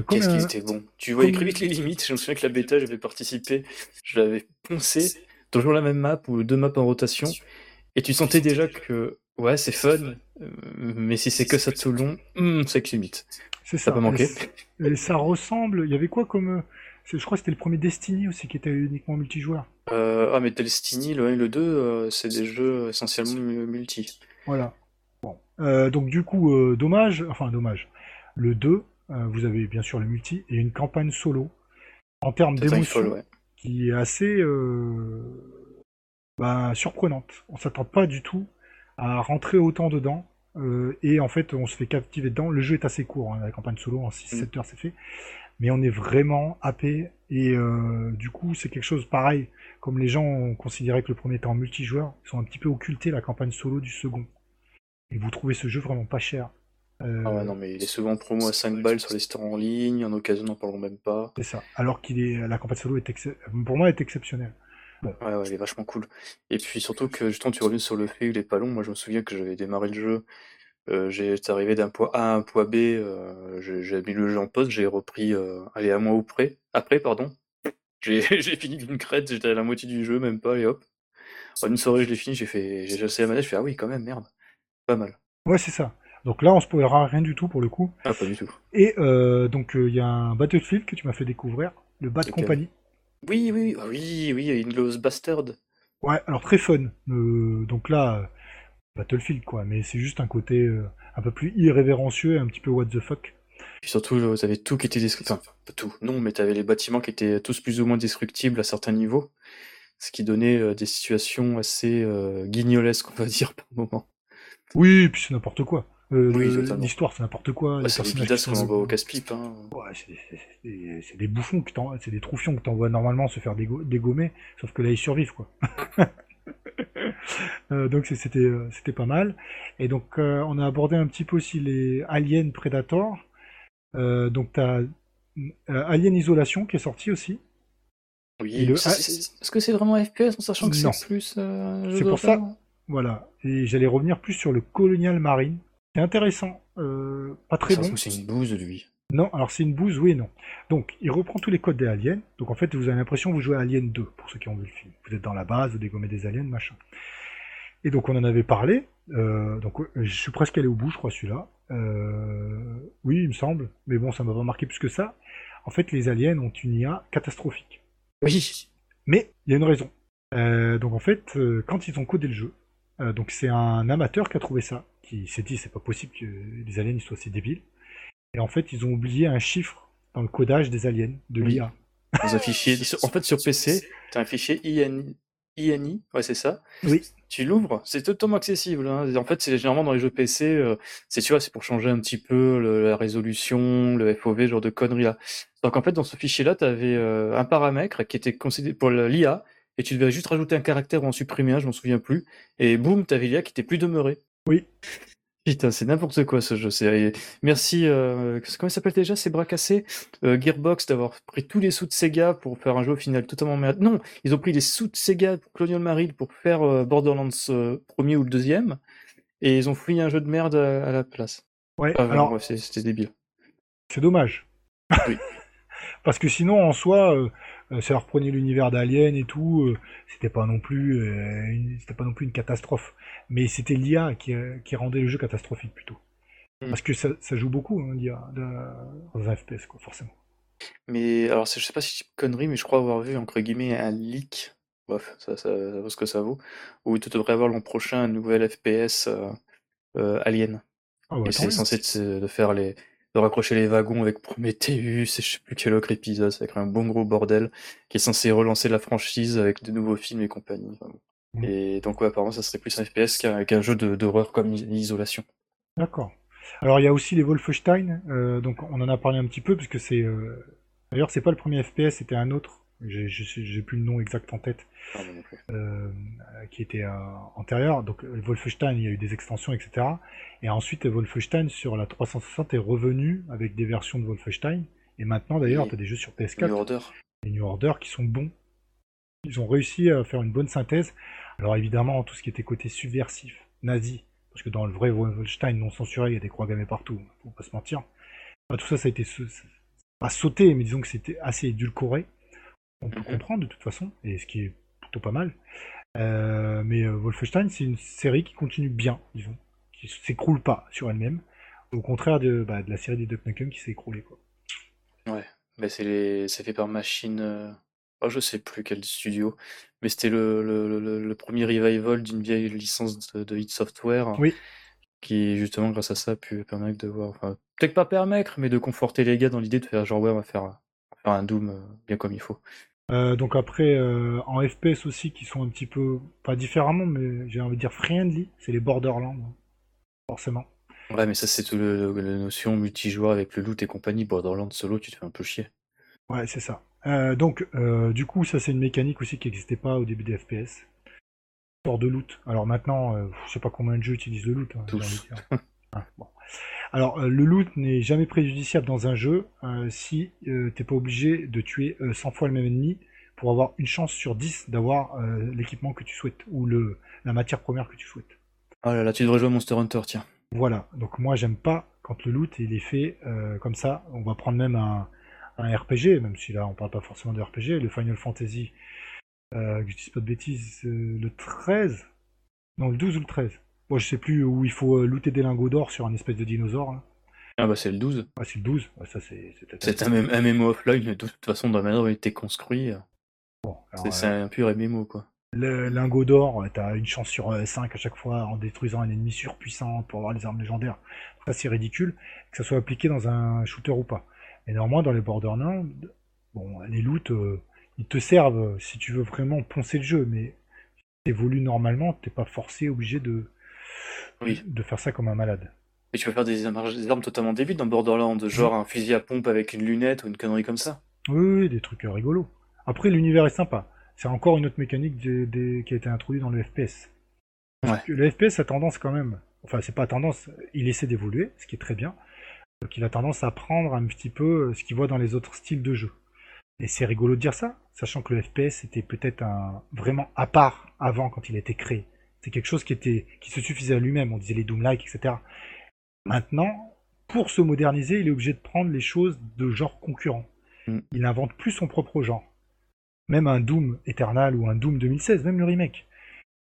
Qu'est-ce qu'il était bon. Tu voyais très vite les limites. Je me souviens que la bêta, j'avais participé, je l'avais poncé, toujours la même map ou deux maps en rotation, et tu sentais déjà que ouais, c'est fun, mais si c'est que ça tout long, c'est que limite. C'est ça. Ça n'a pas manqué. Et ça ressemble. Il y avait quoi comme je crois que c'était le premier Destiny aussi qui était uniquement multijoueur. Mais Destiny, le 1 et le 2, c'est des jeux essentiellement multi. Voilà. Bon. Donc du coup, dommage. Le 2. Vous avez bien sûr le multi et une campagne solo en termes d'émotion qui est assez surprenante. On s'attend pas du tout à rentrer autant dedans Et en fait, on se fait captiver dedans. Le jeu est assez court, hein, la campagne solo, en 6-7 heures, c'est fait. Mais on est vraiment happé. Et du coup, c'est quelque chose pareil. Comme les gens ont considéré que le premier était en multijoueur, ils sont un petit peu occultés la campagne solo du second. Et vous trouvez ce jeu vraiment pas cher. Ah ouais, non, mais il est souvent en promo à 5 balles sur les stores en ligne, en occasion, n'en parlons même pas. C'est ça. Alors qu'il est, la campagne solo, pour moi, est exceptionnelle. Bon. Ouais, il est vachement cool. Et puis surtout que, justement, tu reviens sur le fait, il est pas long. Moi, je me souviens que j'avais démarré le jeu. J'étais arrivé d'un point A à un point B, j'ai mis le jeu en pause, j'ai repris, allez, à moi au près, après, pardon. J'ai fini d'une crête, j'étais à la moitié du jeu, même pas, et hop. En une soirée, je l'ai fini, j'ai chassé la manette, je fais ah oui, quand même, merde. Pas mal. Ouais, c'est ça. Donc là, on se spoilera rien du tout pour le coup. Ah, pas du tout. Et donc, il y a un Battlefield que tu m'as fait découvrir, le Bad Company. Oui, Inglorious Bastard. Ouais, alors très fun. Donc là, Battlefield quoi, mais c'est juste un côté un peu plus irrévérencieux et un petit peu what the fuck. Puis surtout, t'avais tout qui était destructible. Enfin, pas tout, non, mais t'avais les bâtiments qui étaient tous plus ou moins destructibles à certains niveaux, ce qui donnait des situations assez guignolesques, on va dire, par moment. Oui, et puis c'est n'importe quoi. L'histoire, c'est n'importe quoi. Bah, c'est des bidasses qu'on envoie au casse-pipe. Hein. Ouais, c'est des bouffons, c'est des troufions que t'envoies normalement se faire dégommer, sauf que là, ils survivent, quoi. Donc c'était pas mal. Et donc on a abordé un petit peu aussi les Alien Predator. Donc t'as Alien Isolation qui est sorti aussi. Oui. Est-ce que c'est vraiment FPS en sachant que non. C'est plus jeu c'est pour ça. Voilà. Et j'allais revenir plus sur le Colonial Marine. C'est intéressant. Pas très bon. C'est une bouse lui. Non. Alors c'est une bouse oui et non. Donc il reprend tous les codes des aliens. Donc en fait vous avez l'impression que vous jouez à Alien 2 pour ceux qui ont vu le film. Vous êtes dans la base, vous dégommez des aliens machin. Et donc on en avait parlé. Donc je suis presque allé au bout je crois celui-là. Oui il me semble. Mais bon ça m'a pas marqué plus que ça. En fait les aliens ont une IA catastrophique. Oui. Mais il y a une raison. Donc en fait quand ils ont codé le jeu. Donc c'est un amateur qui a trouvé ça. Qui s'est dit c'est pas possible que les aliens soient si débiles. Et en fait, ils ont oublié un chiffre dans le codage des aliens, de l'IA. Dans un fichier. En fait, sur PC, tu as un fichier INI, ouais, c'est ça. Oui. Tu l'ouvres, c'est totalement accessible. Hein. En fait, c'est généralement dans les jeux PC, c'est pour changer un petit peu la résolution, le FOV, genre de conneries là. Donc en fait, dans ce fichier-là, tu avais un paramètre qui était considéré pour l'IA, et tu devais juste rajouter un caractère ou en supprimer un, je m'en souviens plus. Et boum, tu avais l'IA qui n'était plus demeurée. Oui. Putain, c'est n'importe quoi ce jeu. Merci, comment il s'appelle déjà, ces bras cassés Gearbox d'avoir pris tous les sous de Sega pour faire un jeu au final totalement merde. Non, ils ont pris les sous de Sega pour Colonial Marine pour faire Borderlands premier ou le deuxième, et ils ont fouillé un jeu de merde à la place. Ouais, alors bref, c'était débile. C'est dommage. Oui. Parce que sinon, en soi, ça leur prenait l'univers d'Alien et tout, c'était pas non plus une catastrophe. Mais c'était l'IA qui rendait le jeu catastrophique plutôt. Parce que ça joue beaucoup, hein, l'IA, dans un FPS, quoi, forcément. Mais alors, je sais pas si c'est une connerie, mais je crois avoir vu, entre guillemets, un leak. Bref, ça vaut ce que ça vaut. Où tu devrais avoir l'an prochain un nouvel FPS Alien. Ah ouais, et c'est censé de faire de raccrocher les wagons avec Prometheus, et je sais plus quel autre épisode, ça crée un bon gros bordel, qui est censé relancer la franchise avec de nouveaux films et compagnie. Enfin, bon. Et donc, ouais, apparemment, ça serait plus un FPS qu'un jeu d'horreur comme Isolation. D'accord. Alors, il y a aussi les Wolfenstein, donc on en a parlé un petit peu, parce que c'est... D'ailleurs, c'est pas le premier FPS, c'était un autre, j'ai plus le nom exact en tête, qui était antérieur. Donc Wolfenstein, il y a eu des extensions, etc. Et ensuite, Wolfenstein sur la 360 est revenu avec des versions de Wolfenstein. Et maintenant, d'ailleurs, tu as des jeux sur PS4. Les New Order qui sont bons. Ils ont réussi à faire une bonne synthèse. Alors évidemment, tout ce qui était côté subversif, nazi, parce que dans le vrai Wolfenstein non censuré, il y a des croix gammées partout, faut pas se mentir. Enfin, tout ça, ça a été pas sauté, mais disons que c'était assez édulcoré. On peut comprendre de toute façon, et ce qui est plutôt pas mal. Mais Wolfenstein, c'est une série qui continue bien, disons, qui s'écroule pas sur elle-même, au contraire de la série des Duke Nukem qui s'est écroulée, quoi. Ouais, mais c'est fait par Machine. Je sais plus quel studio, mais c'était le premier revival d'une vieille licence de id Software. Oui. Qui justement grâce à ça a pu permettre de voir, enfin peut-être pas permettre, mais de conforter les gars dans l'idée de faire genre ouais on va faire un Doom bien comme il faut. Donc après en FPS aussi qui sont un petit peu pas différemment mais j'ai envie de dire friendly, c'est les Borderlands. forcément. Ouais, mais ça, c'est tout la notion multijoueur avec le loot et compagnie. Borderlands solo, tu te fais un peu chier. Ouais, c'est ça. Donc, du coup, ça, c'est une mécanique aussi qui n'existait pas au début des FPS. Sort de loot. Alors maintenant, je sais pas combien de jeux utilisent le loot. Hein, tous. Ah, bon. Alors, le loot n'est jamais préjudiciable dans un jeu si t'es pas obligé de tuer 100 fois le même ennemi pour avoir une chance sur 10 d'avoir l'équipement que tu souhaites ou la matière première que tu souhaites. Ah là là, tu devrais jouer à Monster Hunter, tiens. Voilà, donc moi j'aime pas quand le loot il est fait comme ça. On va prendre même un RPG, même si là on parle pas forcément de RPG, le Final Fantasy, que je dis pas de bêtises, le 13, non le 12 ou le 13. Moi, je sais plus, où il faut looter des lingots d'or sur un espèce de dinosaure. Là. Ah bah c'est le 12. Ah c'est le 12, ah, ça c'est un MMO offline, de toute façon dans la manière dont il était construit. Bon, alors, c'est un pur MMO quoi. Le lingot d'or, t'as une chance sur 5 à chaque fois en détruisant un ennemi surpuissant pour avoir les armes légendaires. Ça c'est ridicule, que ça soit appliqué dans un shooter ou pas. Et normalement dans les Borderlands, bon, les loots, ils te servent si tu veux vraiment poncer le jeu, mais si t'évolues normalement, t'es pas forcé, obligé de faire ça comme un malade. Et tu peux faire des armes totalement débiles dans Borderlands, genre un fusil à pompe avec une lunette ou une connerie comme ça. Oui, des trucs rigolos. Après, l'univers est sympa. C'est encore une autre mécanique qui a été introduite dans le FPS. Ouais. Le FPS a tendance quand même... Enfin, c'est pas tendance, il essaie d'évoluer, ce qui est très bien. Donc il a tendance à prendre un petit peu ce qu'il voit dans les autres styles de jeu. Et c'est rigolo de dire ça, sachant que le FPS était peut-être vraiment à part avant quand il a été créé. C'est quelque chose qui se suffisait à lui-même, on disait les Doom-like, etc. Maintenant, pour se moderniser, il est obligé de prendre les choses de genre concurrent. Il n'invente plus son propre genre. Même un Doom Eternal ou un Doom 2016, même le remake.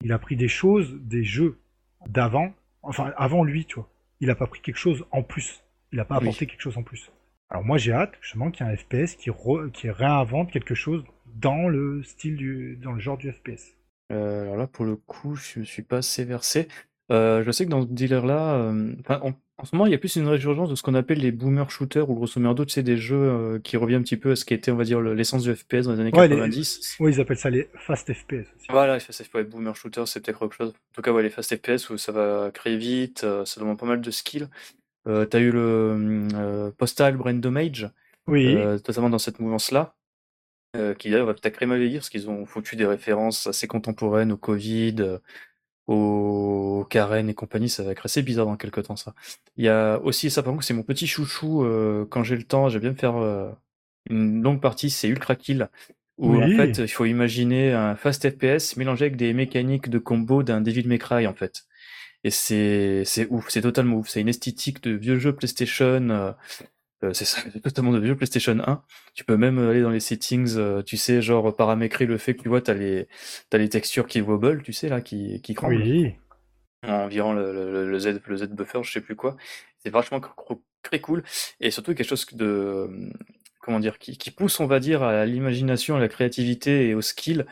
Il a pris des choses, des jeux d'avant, enfin avant lui, tu vois. Il n'a pas pris quelque chose en plus. Il n'a pas apporté quelque chose en plus. Alors moi j'ai hâte justement qu'il y ait un FPS qui réinvente quelque chose dans le style dans le genre du FPS. Alors là, pour le coup, je ne suis pas assez versé. Je sais que dans ce dealer-là, en ce moment, il y a plus une résurgence de ce qu'on appelle les boomer shooters, ou grosso merdo, tu sais, des jeux qui reviennent un petit peu à ce qui était, on va dire, l'essence du FPS dans les années 90. Oui, ils appellent ça les fast FPS. Voilà, les fast FPS, boomer shooters, c'est peut-être autre chose. En tout cas, ouais, les fast FPS, où ça va très vite, ça demande pas mal de skills. T'as eu le Postal Brain Damage, oui. Notamment dans cette mouvance-là. Qui d'ailleurs va peut-être créer mal lire parce qu'ils ont foutu des références assez contemporaines au Covid, au Karen et compagnie, ça va être assez bizarre dans quelques temps ça. Il y a aussi ça par contre, c'est mon petit chouchou quand j'ai le temps, j'aime bien me faire une longue partie, c'est Ultra Kill, où en fait il faut imaginer un fast FPS mélangé avec des mécaniques de combo d'un Devil May Cry en fait. Et c'est ouf, c'est totalement ouf, c'est une esthétique de vieux jeux PlayStation. C'est ça, notamment de vieux PlayStation 1. Tu peux même aller dans les settings, tu sais, genre paramétrer le fait que tu vois, t'as les textures qui wobble, tu sais, là, qui crambent. Oui. En virant le Z buffer, je sais plus quoi. C'est vachement très cool. Et surtout, quelque chose de, comment dire, qui pousse, on va dire, à l'imagination, à la créativité et au skill.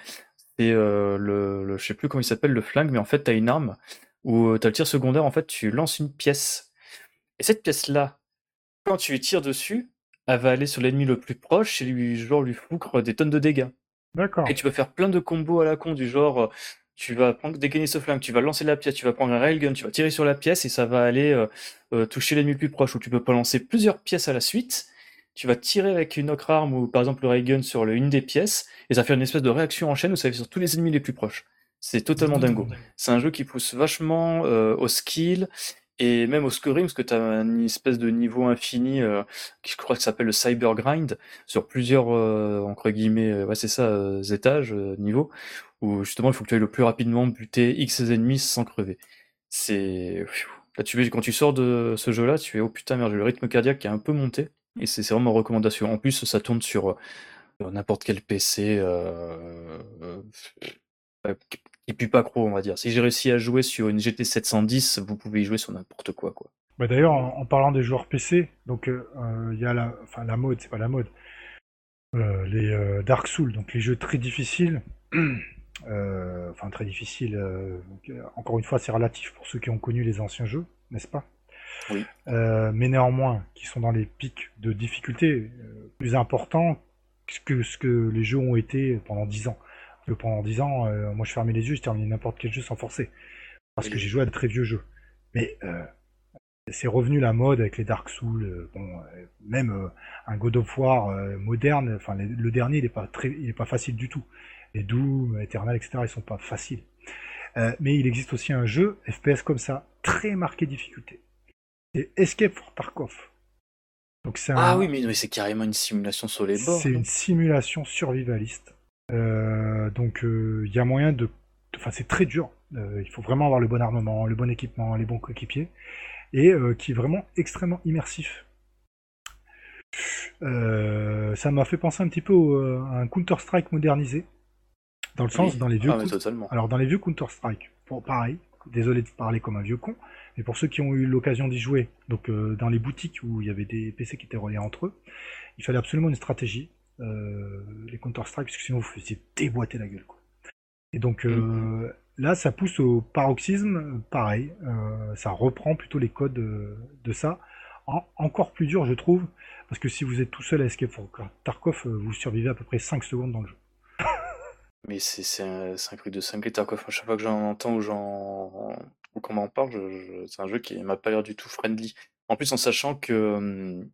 C'est je sais plus comment il s'appelle, le flingue, mais en fait, t'as une arme où t'as le tir secondaire, en fait, tu lances une pièce. Et cette pièce-là, quand tu lui tires dessus, elle va aller sur l'ennemi le plus proche et lui foutre des tonnes de dégâts. D'accord. Et tu peux faire plein de combos à la con, du genre, tu vas dégainer ce flingue, tu vas lancer la pièce, tu vas prendre un railgun, tu vas tirer sur la pièce et ça va aller toucher l'ennemi le plus proche. Ou tu peux pas lancer plusieurs pièces à la suite, tu vas tirer avec une autre arme ou par exemple le railgun sur une des pièces et ça fait une espèce de réaction en chaîne où ça va sur tous les ennemis les plus proches. C'est totalement dingo. C'est un jeu qui pousse vachement au skill. Et même au scoring, parce que tu as une espèce de niveau infini qui je crois que ça s'appelle le cyber grind sur plusieurs entre guillemets, ouais c'est ça, étages, niveaux, où justement il faut que tu ailles le plus rapidement buter X ennemis sans crever. C'est là quand tu sors de ce jeu-là, tu es oh putain merde, j'ai le rythme cardiaque qui a un peu monté et c'est vraiment une recommandation. En plus, ça tourne sur n'importe quel PC. Et puis pas gros, on va dire. Si j'ai réussi à jouer sur une GT 710, vous pouvez y jouer sur n'importe quoi. Bah d'ailleurs, en parlant des joueurs PC, donc il y a la mode, c'est pas la mode, les Dark Souls, donc les jeux très difficiles, enfin très difficiles, encore une fois c'est relatif pour ceux qui ont connu les anciens jeux, n'est-ce pas ? Oui. Mais néanmoins, qui sont dans les pics de difficulté plus importants que ce que les jeux ont été pendant 10 ans. Pendant 10 ans, moi je fermais les yeux, je terminais n'importe quel jeu sans forcer. Parce que j'ai joué à de très vieux jeux. mais c'est revenu la mode avec les Dark Souls, même un God of War moderne, enfin le dernier, il est pas facile du tout. Les Doom, Eternal, etc., ils sont pas faciles. Mais il existe aussi un jeu FPS comme ça, très marqué difficulté. C'est Escape from Tarkov. Donc c'est mais c'est carrément une simulation sur les bords. C'est une simulation survivaliste. Donc il y a moyen de... Enfin, c'est très dur. Il faut vraiment avoir le bon armement, le bon équipement, les bons coéquipiers. Et qui est vraiment extrêmement immersif. Ça m'a fait penser un petit peu à un Counter-Strike modernisé. Dans le sens, dans les vieux... Alors, dans les vieux Counter-Strike, pareil, désolé de parler comme un vieux con, mais pour ceux qui ont eu l'occasion d'y jouer, donc dans les boutiques où il y avait des PC qui étaient reliés entre eux, il fallait absolument une stratégie, les Counter-Strike, parce que sinon vous faisiez déboîter la gueule, quoi. Et donc, là, ça pousse au paroxysme, pareil, ça reprend plutôt les codes de ça. Encore plus dur, je trouve, parce que si vous êtes tout seul à Escape from Tarkov, vous survivez à peu près 5 secondes dans le jeu. Mais c'est un truc de cinglé, Tarkov. À chaque fois que j'en entends ou qu'on m'en parle, c'est un jeu qui m'a pas l'air du tout friendly. En plus, en sachant que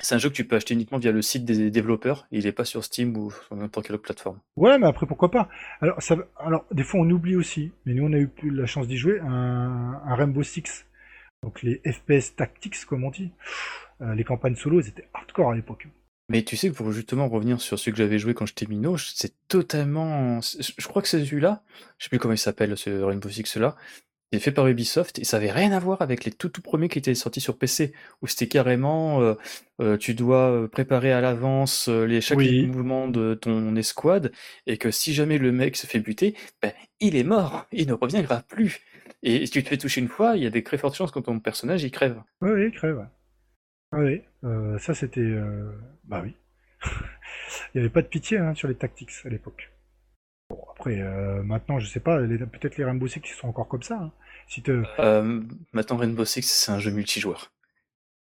c'est un jeu que tu peux acheter uniquement via le site des développeurs, il est pas sur Steam ou sur n'importe quelle autre plateforme. Ouais, mais après, pourquoi pas ? Alors, des fois, on oublie aussi, mais nous, on a eu la chance d'y jouer, un Rainbow Six. Donc, les FPS Tactics, comme on dit. Les campagnes solo, elles étaient hardcore à l'époque. Mais tu sais que pour justement revenir sur celui que j'avais joué quand j'étais minot, c'est totalement... Je crois que c'est celui-là, je sais plus comment il s'appelle, ce Rainbow Six-là, c'est fait par Ubisoft, et ça avait rien à voir avec les tout premiers qui étaient sortis sur PC, où c'était carrément, tu dois préparer à l'avance chaque mouvement de ton escouade, et que si jamais le mec se fait buter, il est mort, il ne reviendra plus. Et si tu te fais toucher une fois, il y a des très fortes chances que ton personnage, il crève. Oui, il crève. Oui, ça c'était... Bah oui. Il n'y avait pas de pitié sur les tactics à l'époque. Bon, après, maintenant, je sais pas, peut-être les Rainbow Six qui sont encore comme ça. Maintenant, Rainbow Six, c'est un jeu multijoueur.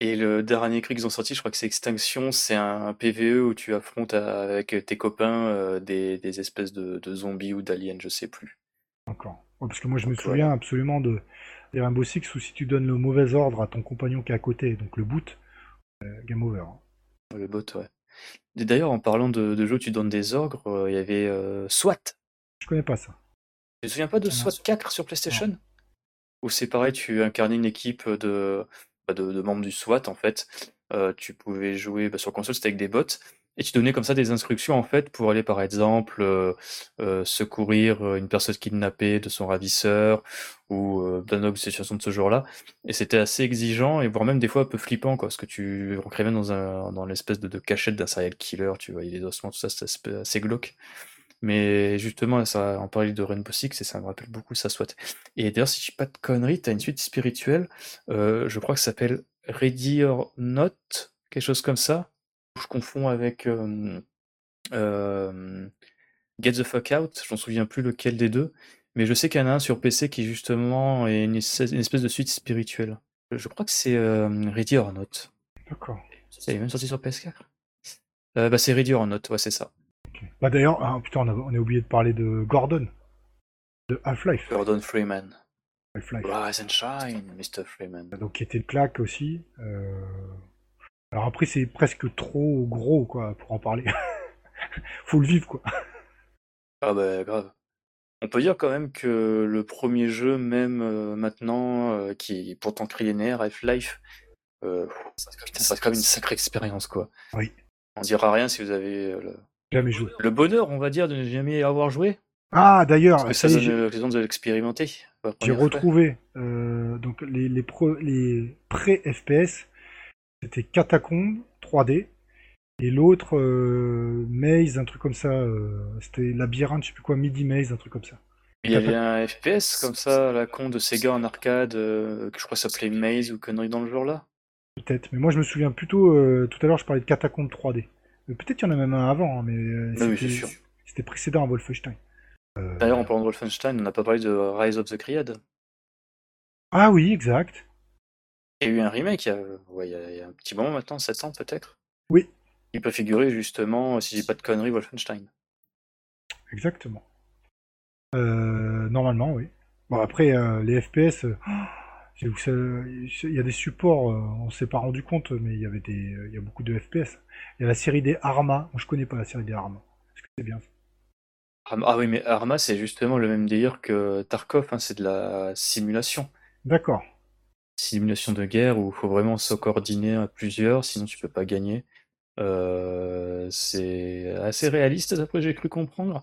Et le dernier cri qu'ils ont sorti, je crois que c'est Extinction, c'est un PVE où tu affrontes avec tes copains des espèces de zombies ou d'aliens, je sais plus. D'accord. Ouais, parce que moi, je me souviens absolument des Rainbow Six où si tu donnes le mauvais ordre à ton compagnon qui est à côté, donc le boot, game over. Le bot, ouais. Et d'ailleurs, en parlant de jeux où tu donnes des ordres, il y avait SWAT. Je connais pas ça. Tu te souviens pas de SWAT 4 sur PlayStation ? Où c'est pareil, tu incarnais une équipe de membres du SWAT, en fait. Tu pouvais jouer sur console, c'était avec des bots. Et tu donnais comme ça des instructions, en fait, pour aller, par exemple, secourir une personne kidnappée de son ravisseur ou d'un autre situation de ce genre-là. Et c'était assez exigeant et voire même des fois un peu flippant, quoi, parce que tu rentrais même dans l'espèce de cachette d'un serial killer, tu voyais les ossements, tout ça, c'était assez glauque. Mais justement, ça, en parlant de Rainbow Six, et ça me rappelle beaucoup ça, SWAT. Et d'ailleurs, si je dis pas de conneries, t'as une suite spirituelle, je crois que ça s'appelle Ready or Not, quelque chose comme ça. Je confonds avec Get the Fuck Out, je m'en souviens plus lequel des deux, mais je sais qu'il y en a un sur PC qui justement est une espèce de suite spirituelle. Je crois que c'est Ready or Not. D'accord. Ça est même sorti sur PS4. C'est Ready or Not, ouais, c'est ça. Okay. Bah d'ailleurs, on a oublié de parler de Gordon, de Half-Life. Gordon Freeman. Half-Life. Rise and Shine, Mr. Freeman. Donc qui était une claque aussi. Alors après, c'est presque trop gros, quoi, pour en parler. Faut le vivre, quoi. Ah bah, grave. On peut dire quand même que le premier jeu, même maintenant, qui est pourtant criénaire, Half-Life, ça reste quand même une sacrée expérience, quoi. Oui. On dira rien si vous avez jamais joué. Le bonheur, on va dire, de ne jamais avoir joué. Ah, d'ailleurs. Parce que ça donne l'occasion de l'expérimenter. J'ai retrouvé donc les pré-FPS. C'était Catacombe 3D et l'autre Maze, un truc comme ça. C'était Labyrinthe, je sais plus quoi, Midi Maze, un truc comme ça. Il y avait un FPS comme ça, la con de Sega en arcade, que je crois que ça s'appelait Maze ou connerie dans le genre là. Peut-être, mais moi je me souviens plutôt. Tout à l'heure je parlais de Catacombe 3D. Peut-être qu'il y en a même un avant, mais c'était précédent à Wolfenstein. D'ailleurs, en parlant de Wolfenstein, on n'a pas parlé de Rise of the Triad. Ah oui, exact. Il y a eu un remake il y a un petit moment maintenant, 7 ans peut-être. Oui. Il peut figurer justement, si j'ai pas de conneries, Wolfenstein. Exactement. Normalement, oui. Bon, après, les FPS, Il y a des supports, on s'est pas rendu compte, mais il y a beaucoup de FPS. Il y a la série des Arma. Moi, je connais pas la série des Arma. Est-ce que c'est bien ça? Ah oui, mais Arma, c'est justement le même délire que Tarkov, hein, c'est de la simulation. D'accord. Simulation de guerre où il faut vraiment se coordonner à plusieurs, sinon tu peux pas gagner. C'est assez réaliste, d'après j'ai cru comprendre.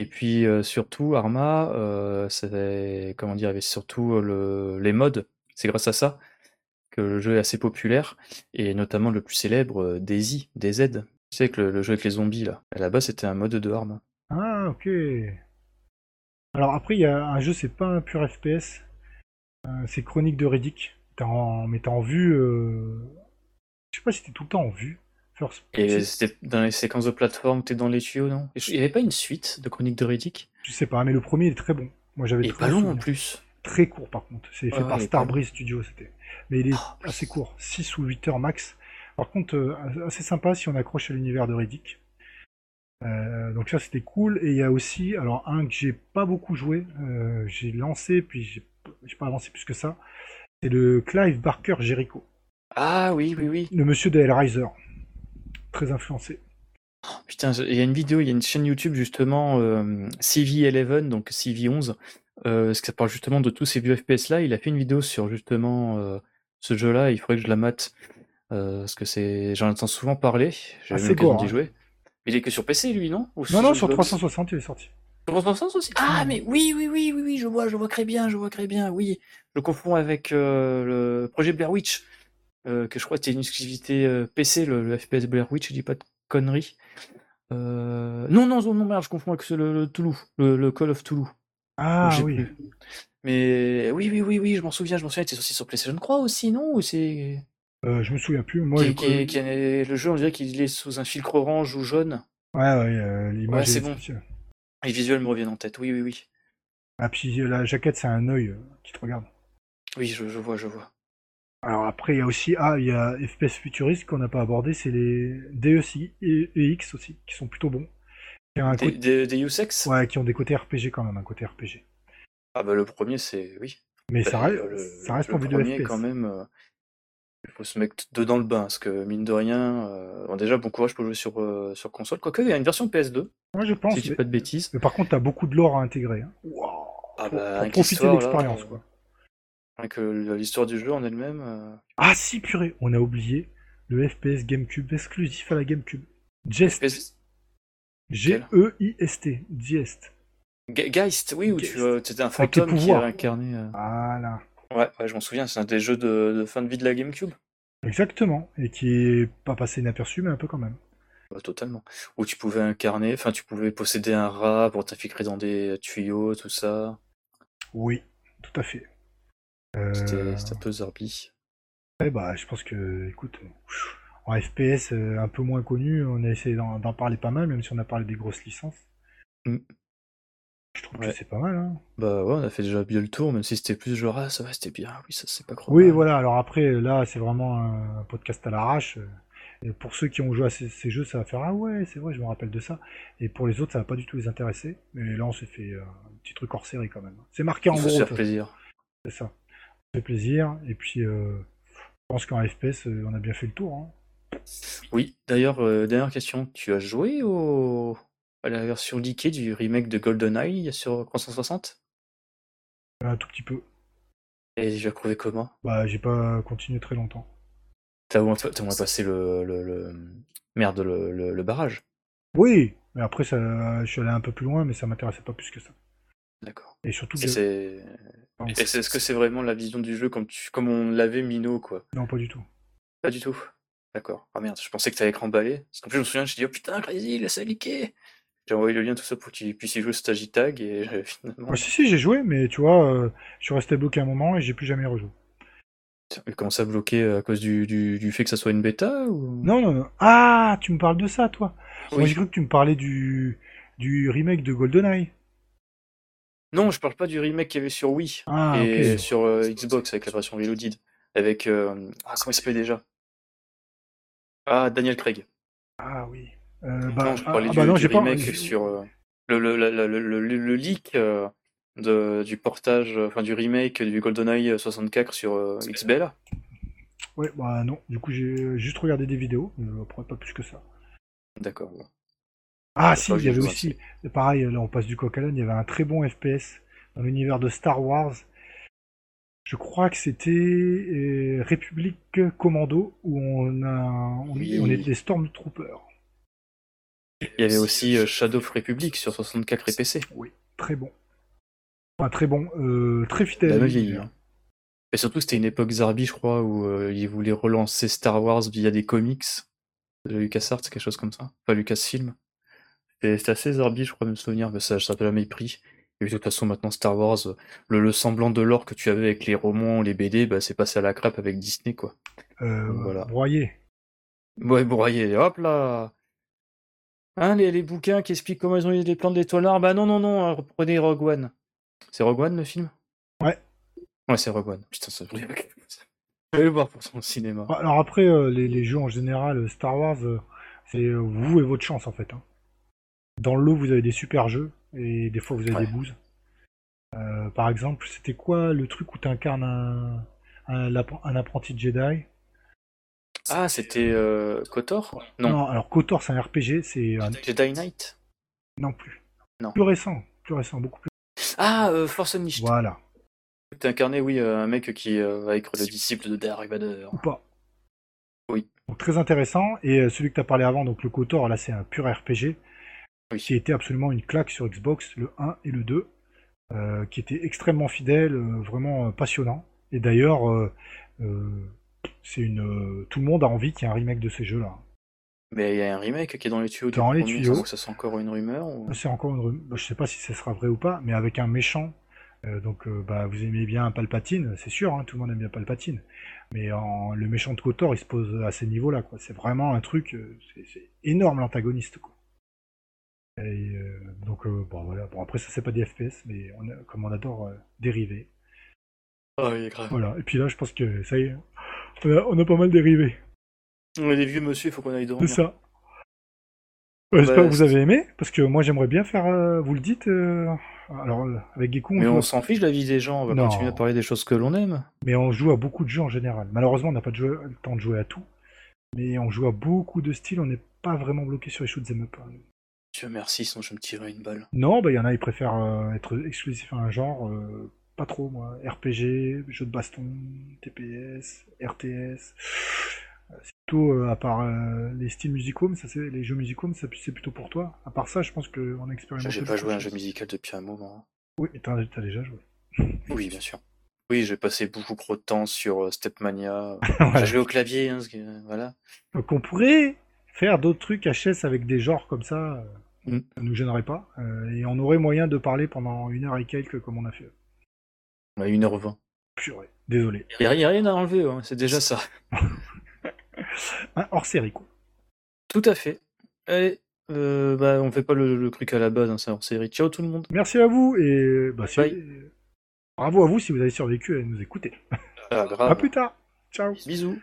Et puis surtout, Arma, il y avait surtout les mods. C'est grâce à ça que le jeu est assez populaire, et notamment le plus célèbre, DayZ. Tu sais, que le jeu avec les zombies, là. À la base, c'était un mode de Arma. Ah, ok. Alors après, il y a un jeu, c'est pas un pur FPS, c'est Chronique de Riddick. Mais t'es en vue... Je sais pas si t'es tout le temps en vue. Et c'était dans les séquences de plateforme, t'es dans les tuyaux, non? Il n'y avait pas une suite de Chronique de Riddick? Je sais pas, mais le premier est très bon. Moi, j'avais très long en plus. Très court par contre, c'est fait par Starbreeze Studio, c'était. Mais il est assez court, 6 ou 8 heures max. Par contre, assez sympa si on accroche à l'univers de Riddick. Donc ça c'était cool, et il y a aussi, alors un que j'ai pas beaucoup joué, j'ai lancé, puis j'ai pas avancé plus que ça, c'est le Clive Barker Jericho. Ah oui. Le monsieur de Hellraiser, très influencé. Oh, putain, il y a une chaîne YouTube justement, CV11, donc CV11, parce que ça parle justement de tous ces vieux FPS là. Il a fait une vidéo sur justement ce jeu là, il faudrait que je la mate, parce que j'en entends souvent parler, j'ai eu l'occasion d'y jouer. Mais il est que sur PC lui, non? Non, sur 360 il est sorti. Sur 360 aussi? Ah mais oui, je vois très bien, oui. Je le confonds avec le projet Blair Witch, que je crois c'était une exclusivité PC, le FPS Blair Witch, je dis pas de conneries. Non, merde, je confonds avec le Toulouse, le Call of Toulouse. Ah oui. Plus. Mais oui, je m'en souviens, c'est sorti sur PlayStation 3 aussi, non? Ou c'est... je me souviens plus. Moi, le jeu, on dirait qu'il est sous un filtre orange ou jaune. Ouais, l'image c'est bon. Les visuels me reviennent en tête, oui. Ah, puis la jaquette, c'est un œil qui te regarde. Oui, je vois. Alors après, il y a aussi... Ah, il y a FPS futuriste qu'on n'a pas abordé, c'est les DEC et X aussi, qui sont plutôt bons. Des Usex ? Ouais, qui ont des côtés RPG quand même, un côté RPG. Ah bah le premier, c'est... Oui. Mais ça reste en vue de FPS. Le premier, quand même... Il faut se mettre dedans le bain, parce que mine de rien, déjà bon courage pour jouer sur console. Quoique, il y a une version PS2, ouais, je pense, si je dis pas de bêtises. Mais par contre, t'as beaucoup de lore à intégrer. Hein. Wow. Ah bah, pour profiter de l'expérience, là, quoi. Avec l'histoire du jeu en elle-même. Ah si, purée, on a oublié le FPS GameCube, exclusif à la GameCube. Geist. Geist. Geist. Geist, oui, où c'était un fantôme qui a incarné... Voilà. Ouais, je m'en souviens, c'est un des jeux de fin de vie de la GameCube. Exactement, et qui est pas passé inaperçu, mais un peu quand même. Bah, totalement. Où tu pouvais tu pouvais posséder un rat pour t'infiltrer dans des tuyaux, tout ça. Oui, tout à fait. C'était un peu zarbi. Ouais, bah, je pense que, écoute, en FPS un peu moins connu, on a essayé d'en parler pas mal, même si on a parlé des grosses licences. Mm. Je trouve que c'est pas mal, hein. Bah ouais, on a fait déjà bien le tour, même si c'était plus genre, ça va, c'était bien, oui, ça c'est pas trop mal. Oui, voilà, alors après, là, c'est vraiment un podcast à l'arrache. Et pour ceux qui ont joué à ces jeux, ça va faire, ah ouais, c'est vrai, je me rappelle de ça. Et pour les autres, ça va pas du tout les intéresser. Mais là, on s'est fait un petit truc hors série, quand même. C'est marqué en gros. Ça fait plaisir. C'est ça. Ça fait plaisir, et puis, je pense qu'en FPS, on a bien fait le tour, hein. Oui, d'ailleurs, dernière question, tu as joué à la version leakée du remake de GoldenEye sur 360 ? Un tout petit peu. Et j'ai trouvé comment ? Bah, j'ai pas continué très longtemps. T'as au moins passé le barrage ? Oui, mais après, je suis allé un peu plus loin, mais ça m'intéressait pas plus que ça. D'accord. Et surtout... est-ce que c'est vraiment la vision du jeu comme on l'avait minot, quoi ? Non, pas du tout. Pas du tout ? D'accord. Ah merde, je pensais que t'avais cramballé. Parce qu'en plus, je me souviens, j'ai dit « Oh putain, Crazy, laisse ça leaker !» J'ai envoyé le lien, tout ça, pour que tu puisses y jouer sur ta JTAG, et finalement... Ah si, j'ai joué, mais tu vois, je suis resté bloqué un moment, et j'ai plus jamais rejoué. Comment ça, bloqué à cause du fait que ça soit une bêta ou... Non. Ah, tu me parles de ça, toi. Oui. Moi, j'ai cru que tu me parlais du remake de GoldenEye. Non, je parle pas du remake qu'il y avait sur Wii, et sur Xbox, avec la version Reloaded. Avec... comment il s'appelait déjà ? Ah, Daniel Craig. Ah oui. Non, je parlais du remake sur le leak du portage, enfin du remake du GoldenEye 64 sur XBLA. Ouais, bah non, du coup j'ai juste regardé des vidéos, mais après pas plus que ça. D'accord. Ouais. Ah si, il y avait aussi, pareil, là on passe du coq à l'âne, il y avait un très bon FPS dans l'univers de Star Wars. Je crois que c'était République Commando, où on était des Stormtroopers. Il y avait aussi Shadow of Republic sur 64 et PC. Oui, très bon. Enfin, très bon, très fidèle. Bah, vieilli, hein. Et surtout, c'était une époque Zarbi, je crois, où ils voulaient relancer Star Wars via des comics de LucasArts, quelque chose comme ça. Pas Lucasfilm. Et c'était assez Zarbi, je crois, de me souvenir, mais ça n'a jamais pris. Et de toute façon, maintenant, Star Wars, le semblant de l'or que tu avais avec les romans, les BD, bah, c'est passé à la crêpe avec Disney, quoi. Voilà. Broyer. Ouais, broyer. Hop là. Hein, les bouquins qui expliquent comment ils ont eu les plans de l'étoile noire. Bah non, reprenez Rogue One. C'est Rogue One, le film ? Ouais. Ouais, c'est Rogue One. Putain, ça brille. Je vais le voir pour son cinéma. Alors après, les jeux en général, Star Wars, c'est vous et votre chance, en fait. Hein. Dans le lot, vous avez des super jeux. Et des fois vous avez des bouses. Par exemple, c'était quoi le truc où tu incarnes un apprenti Jedi ? Ah, c'était KOTOR ? Non, alors KOTOR c'est un RPG, c'est un... Jedi Knight ? Non plus. Non. Plus récent, beaucoup plus. Ah, Force Unleashed. Voilà. Tu incarnais, oui, un mec qui va être le disciple de Darth Vader. Ou pas. Oui. Donc très intéressant. Et celui que tu as parlé avant, donc le KOTOR, là c'est un pur RPG. Oui. Qui était absolument une claque sur Xbox, le 1 et le 2, qui était extrêmement fidèle, vraiment passionnant. Et d'ailleurs, c'est tout le monde a envie qu'il y ait un remake de ces jeux-là. Mais il y a un remake qui est dans les tuyaux. Dans les tuyaux. Donc ça c'est encore une rumeur ou... C'est encore une rumeur. Bah, je sais pas si ça sera vrai ou pas, mais avec un méchant. Donc, vous aimez bien Palpatine, c'est sûr, hein, tout le monde aime bien Palpatine. Mais le méchant de KOTOR, il se pose à ces niveaux-là, quoi. C'est vraiment un truc, c'est énorme l'antagoniste, quoi. Et donc, voilà. Bon, après, ça, c'est pas des FPS, mais comme on adore dériver. Ah oui, grave. Voilà, et puis là, je pense que ça y est, on a pas mal dérivé. On est des vieux monsieur, il faut qu'on aille dormir. C'est ça. J'espère que vous avez aimé, parce que moi, j'aimerais bien faire. Vous le dites alors, avec Geeko. Mais on s'en fiche de la vie des gens, on va continuer à parler des choses que l'on aime. Mais on joue à beaucoup de jeux en général. Malheureusement, on n'a pas le temps de jouer à tout, mais on joue à beaucoup de styles, on n'est pas vraiment bloqué sur les shoot'em up. Dieu merci, sinon je me tirerais une balle. Non, bah il y en a, ils préfèrent être exclusifs à un genre, pas trop moi. RPG, jeux de baston, TPS, RTS. C'est plutôt à part les styles musicaux, mais ça c'est les jeux musicaux, mais ça c'est plutôt pour toi. À part ça, je pense qu'on a expérimenté. J'ai pas joué à un jeu musical depuis un moment. Oui, mais t'as déjà joué. Oui, bien sûr. Oui, j'ai passé beaucoup trop de temps sur Stepmania. Voilà. J'ai joué au clavier, hein, voilà. Donc on pourrait faire d'autres trucs HS avec des genres comme ça. Ça ne nous gênerait pas, et on aurait moyen de parler pendant 1 heure et quelques comme on a fait. Ouais, 1h20. Purée, désolé. Il n'y a rien à enlever, hein. C'est déjà ça. Hors série, quoi. Tout à fait. Allez, on ne fait pas le truc à la base, hein, c'est hors série. Ciao tout le monde. Merci à vous, et bravo à vous si vous avez survécu à nous écouter. Ah, grave. À plus tard. Ciao. Bisous.